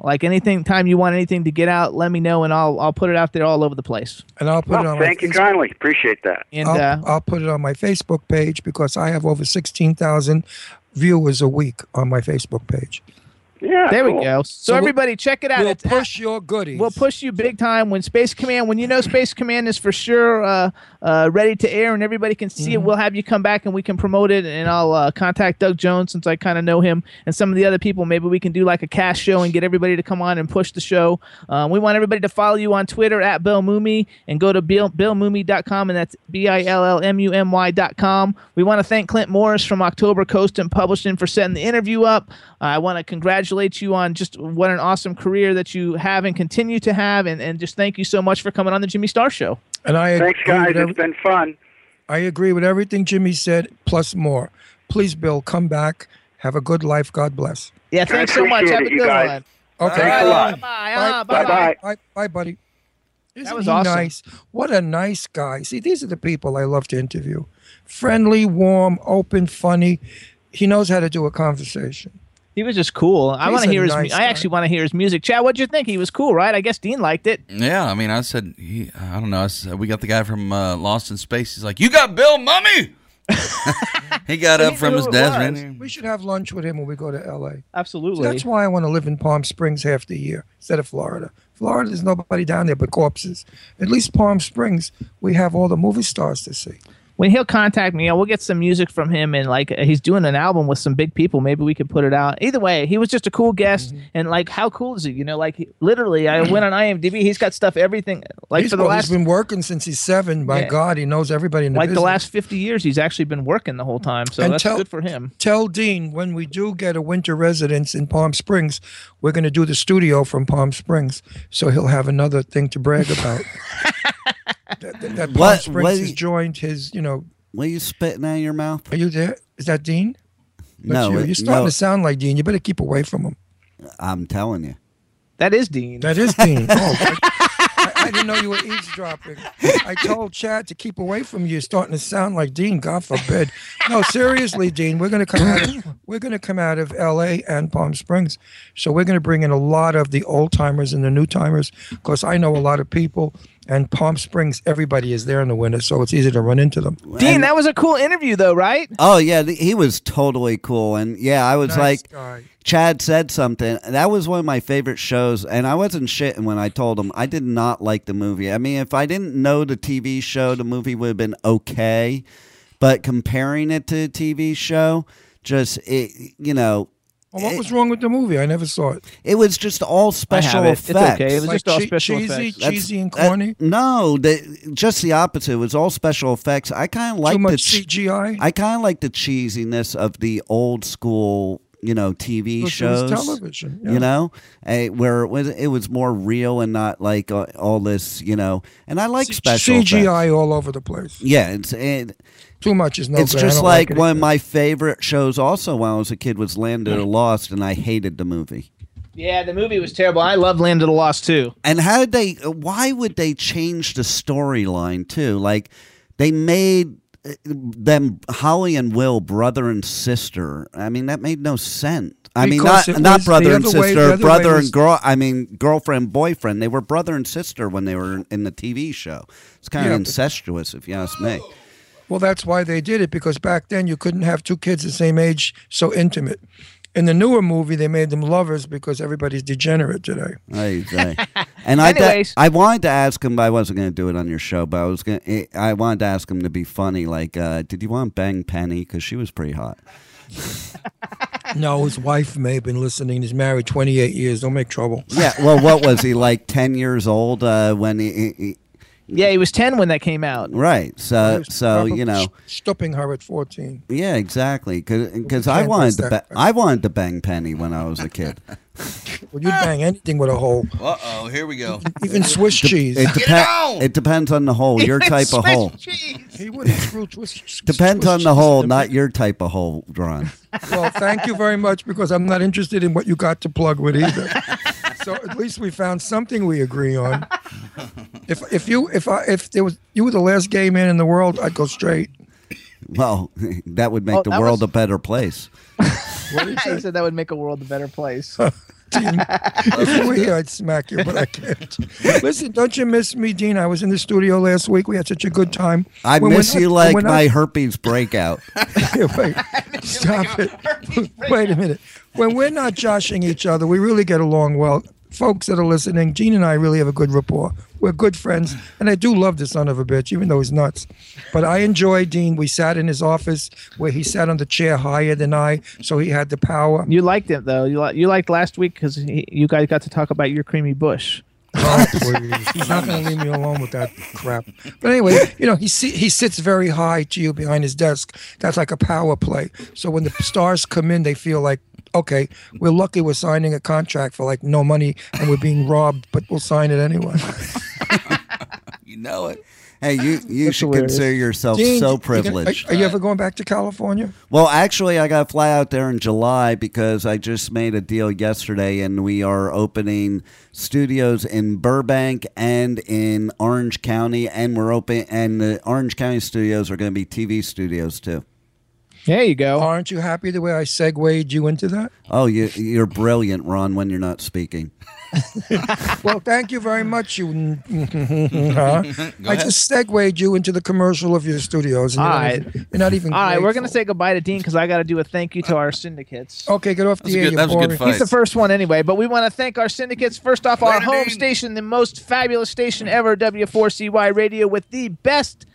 like anything, time you want anything to get out, let me know, and I'll put it out there all over the place. And I'll put it on. Thank you kindly, appreciate that. And I'll put it on my Facebook page because I have over 16,000. Viewers a week on my Facebook page. Yeah, there we go. So everybody, check it out. We'll push your goodies. We'll push you big time when Space Command, when you know Space Command is for sure ready to air and everybody can see it, we'll have you come back and we can promote it, and I'll contact Doug Jones since I kind of know him and some of the other people. Maybe we can do like a cast show and get everybody to come on and push the show. We want everybody to follow you on Twitter at Bill Mumy and go to BillMumy.com, and that's BillMumy.com. We want to thank Clint Morris from October Coast and Publishing for setting the interview up. I want to congratulate you on just what an awesome career that you have and continue to have, and just thank you so much for coming on the Jimmy Star Show. And thanks, guys. It's been fun. I agree with everything Jimmy said, plus more. Please, Bill, come back. Have a good life. God bless. Yeah, thanks so much. Have a good one. Okay. Bye. Bye. Bye, buddy. That was awesome. Nice? What a nice guy. See, these are the people I love to interview. Friendly, warm, open, funny. He knows how to do a conversation. He was just cool. I want to hear his. I actually want to hear his music. Chad, what'd you think? He was cool, right? I guess Dean liked it. Yeah, I mean, I said, I don't know. I said, we got the guy from Lost in Space. He's like, you got Bill Mumy. He got up from his desk. Right? We should have lunch with him when we go to L.A. Absolutely. So that's why I want to live in Palm Springs half the year instead of Florida. Florida, there's nobody down there but corpses. At least Palm Springs, we have all the movie stars to see. When he'll contact me, we'll get some music from him, and like he's doing an album with some big people. Maybe we could put it out. Either way, he was just a cool guest, and like how cool is he? You know, like literally, I went on IMDb. He's got stuff, everything. Like he's been working since he's 7. My God, he knows everybody in the business. The last 50 years, he's actually been working the whole time. So and that's good for him. Tell Dean when we do get a winter residence in Palm Springs, we're going to do the studio from Palm Springs, so he'll have another thing to brag about. That Palm Springs has joined his, you know. What are you spitting out of your mouth? Are you there? Is that Dean? No. You're starting to sound like Dean. You better keep away from him. I'm telling you. That is Dean. That is Dean. Oh, I didn't know you were eavesdropping. I told Chad to keep away from you. You're starting to sound like Dean, God forbid. No, seriously, Dean, we're going to come out of L.A. and Palm Springs. So we're going to bring in a lot of the old-timers and the new-timers because I know a lot of people. And Palm Springs, everybody is there in the winter, so it's easy to run into them. Dean, that was a cool interview, though, right? Oh, yeah. He was totally cool. And, yeah, I was nice guy. Chad said something. That was one of my favorite shows, and I wasn't shitting when I told him. I did not like the movie. I mean, if I didn't know the TV show, the movie would have been okay. But comparing it to a TV show, what was wrong with the movie? I never saw it. It was just all special effects. It's okay. It was just all special effects. Cheesy and corny? No, just the opposite. It was all special effects. I kind of like too much CGI? I kind of like the cheesiness of the old school, TV shows. Television. Yeah. You know, where it was more real and not like all this, and I like special CGI effects. All over the place. Yeah, too much is no. It's just like one of my favorite shows. Also, when I was a kid, was Land of the Lost, and I hated the movie. Yeah, the movie was terrible. I love Land of the Lost too. And how did they? Why would they change the storyline too? Like they made them Holly and Will brother and sister. I mean, that made no sense. I mean, not brother and sister, brother and girl. I mean, girlfriend, boyfriend. They were brother and sister when they were in the TV show. It's kind of incestuous, if you ask me. Well, that's why they did it, because back then you couldn't have two kids the same age so intimate. In the newer movie, they made them lovers because everybody's degenerate today. And I wanted to ask him, but I wasn't going to do it on your show, but I wanted to ask him to be funny, like, did you want Bang Penny? Because she was pretty hot. No, his wife may have been listening. He's married 28 years. Don't make trouble. Yeah, well, what was he, like 10 years old when he Yeah, he was 10 when that came out. Right. So you know, stopping her at 14. Yeah, exactly. Because I wanted to bang Penny when I was a kid. Well, you'd bang anything with a hole. Uh-oh, here we go. Even Swiss cheese. It depends on the hole, your type of hole. Cheese. He wouldn't screw Swiss. Depends Swiss on the hole, not your type of hole, Ron. Well, thank you very much, because I'm not interested in what you got to plug with either. So at least we found something we agree on. If you were the last gay man in the world, I'd go straight. Well, that would make the world a better place. What did you say? He said that would make a world a better place. If you were here, I'd smack you, but I can't. Listen, don't you miss me, Gene? I was in the studio last week. We had such a good time. I miss you like my herpes breakout. Wait, stop it. Wait a minute. When we're not joshing each other, we really get along well. Folks that are listening, Gene and I really have a good rapport. We're good friends, and I do love the son of a bitch, even though he's nuts. But I enjoy Dean. We sat in his office where he sat on the chair higher than I, so he had the power. You liked it, though. You liked last week because you guys got to talk about your creamy bush. Oh, please. He's not going to leave me alone with that crap. But anyway, you know, he sits very high to you behind his desk. That's like a power play. So when the stars come in, they feel like, okay, we're lucky we're signing a contract for like no money and we're being robbed, but we'll sign it anyway. You know it. Hey, you should consider yourself so privileged. Are you ever going back to California? Well, actually, I got to fly out there in July because I just made a deal yesterday, and we are opening studios in Burbank and in Orange County, and the Orange County studios are going to be TV studios too. There you go. Aren't you happy the way I segued you into that? Oh, you're brilliant, Ron, when you're not speaking. Well, thank you very much. I just segued you into the commercial of your studios. And All right, we're going to say goodbye to Dean because I got to do a thank you to our syndicates. Okay, get off the air. That was a good fight. He's the first one anyway, but we want to thank our syndicates. First off, our home station, the most fabulous station ever, W4CY Radio, with the best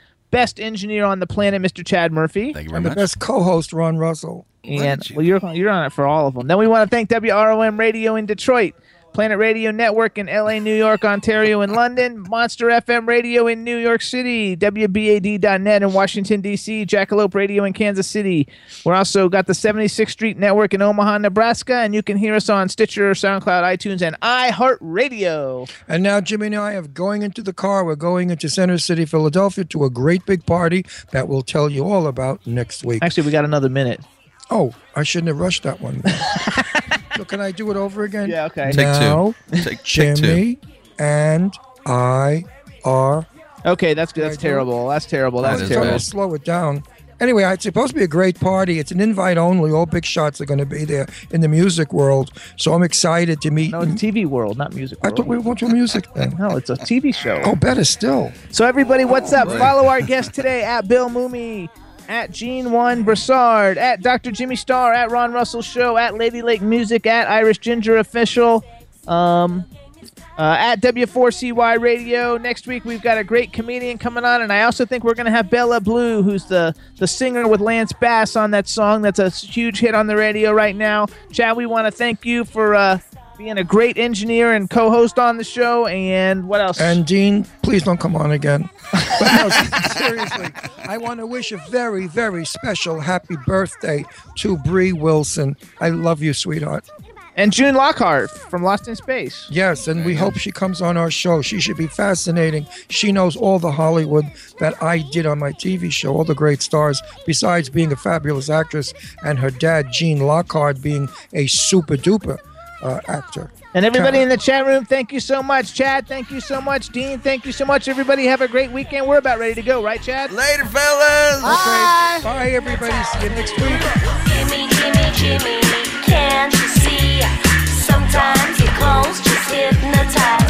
engineer on the planet, Mr. Chad Murphy. Thank you very much. And the best co-host, Ron Russell. And you're on it for all of them. Then we want to thank WROM Radio in Detroit, Planet Radio Network in LA, New York, Ontario, and London, Monster FM Radio in New York City, WBAD.net in Washington, D.C., Jackalope Radio in Kansas City. We're also got the 76th Street Network in Omaha, Nebraska, and you can hear us on Stitcher, SoundCloud, iTunes, and iHeartRadio. And now Jimmy and I are going into the car. We're going into Center City, Philadelphia to a great big party that we'll tell you all about next week. Actually, we got another minute. Oh, I shouldn't have rushed that one. So can I do it over again? Yeah, okay. Take two. Jimmy and I are... Okay, that's good. That's terrible. I'll slow it down. Anyway, it's supposed to be a great party. It's an invite only. All big shots are going to be there in the music world. So I'm excited to meet... No, it's TV world, not music world. I thought we went to music then. No, it's a TV show. Oh, better still. So everybody, what's up? Right. Follow our guest today at Bill Mumy, at Jean One Brassard, at Dr. Jimmy Starr, at Ron Russell Show, at Lady Lake Music, at Irish Ginger Official, at W4CY Radio. Next week we've got a great comedian coming on, and I also think we're going to have Bella Blue, who's the singer with Lance Bass on that song that's a huge hit on the radio right now. Chad, we want to thank you for being a great engineer and co-host on the show, and what else? And Dean, please don't come on again. But no, seriously, I want to wish a very, very special happy birthday to Bree Wilson. I love you, sweetheart. And June Lockhart from Lost in Space. Yes, and we hope she comes on our show. She should be fascinating. She knows all the Hollywood that I did on my TV show, all the great stars, besides being a fabulous actress, and her dad, Gene Lockhart, being a super-duper actor. And everybody in the chat room, thank you so much. Chad, thank you so much. Dean, thank you so much. Everybody have a great weekend. We're about ready to go, right, Chad? Later, fellas. Bye. Okay. Bye, everybody. See you next week. Jimmy, can't you see? Sometimes your clothes just hypnotize.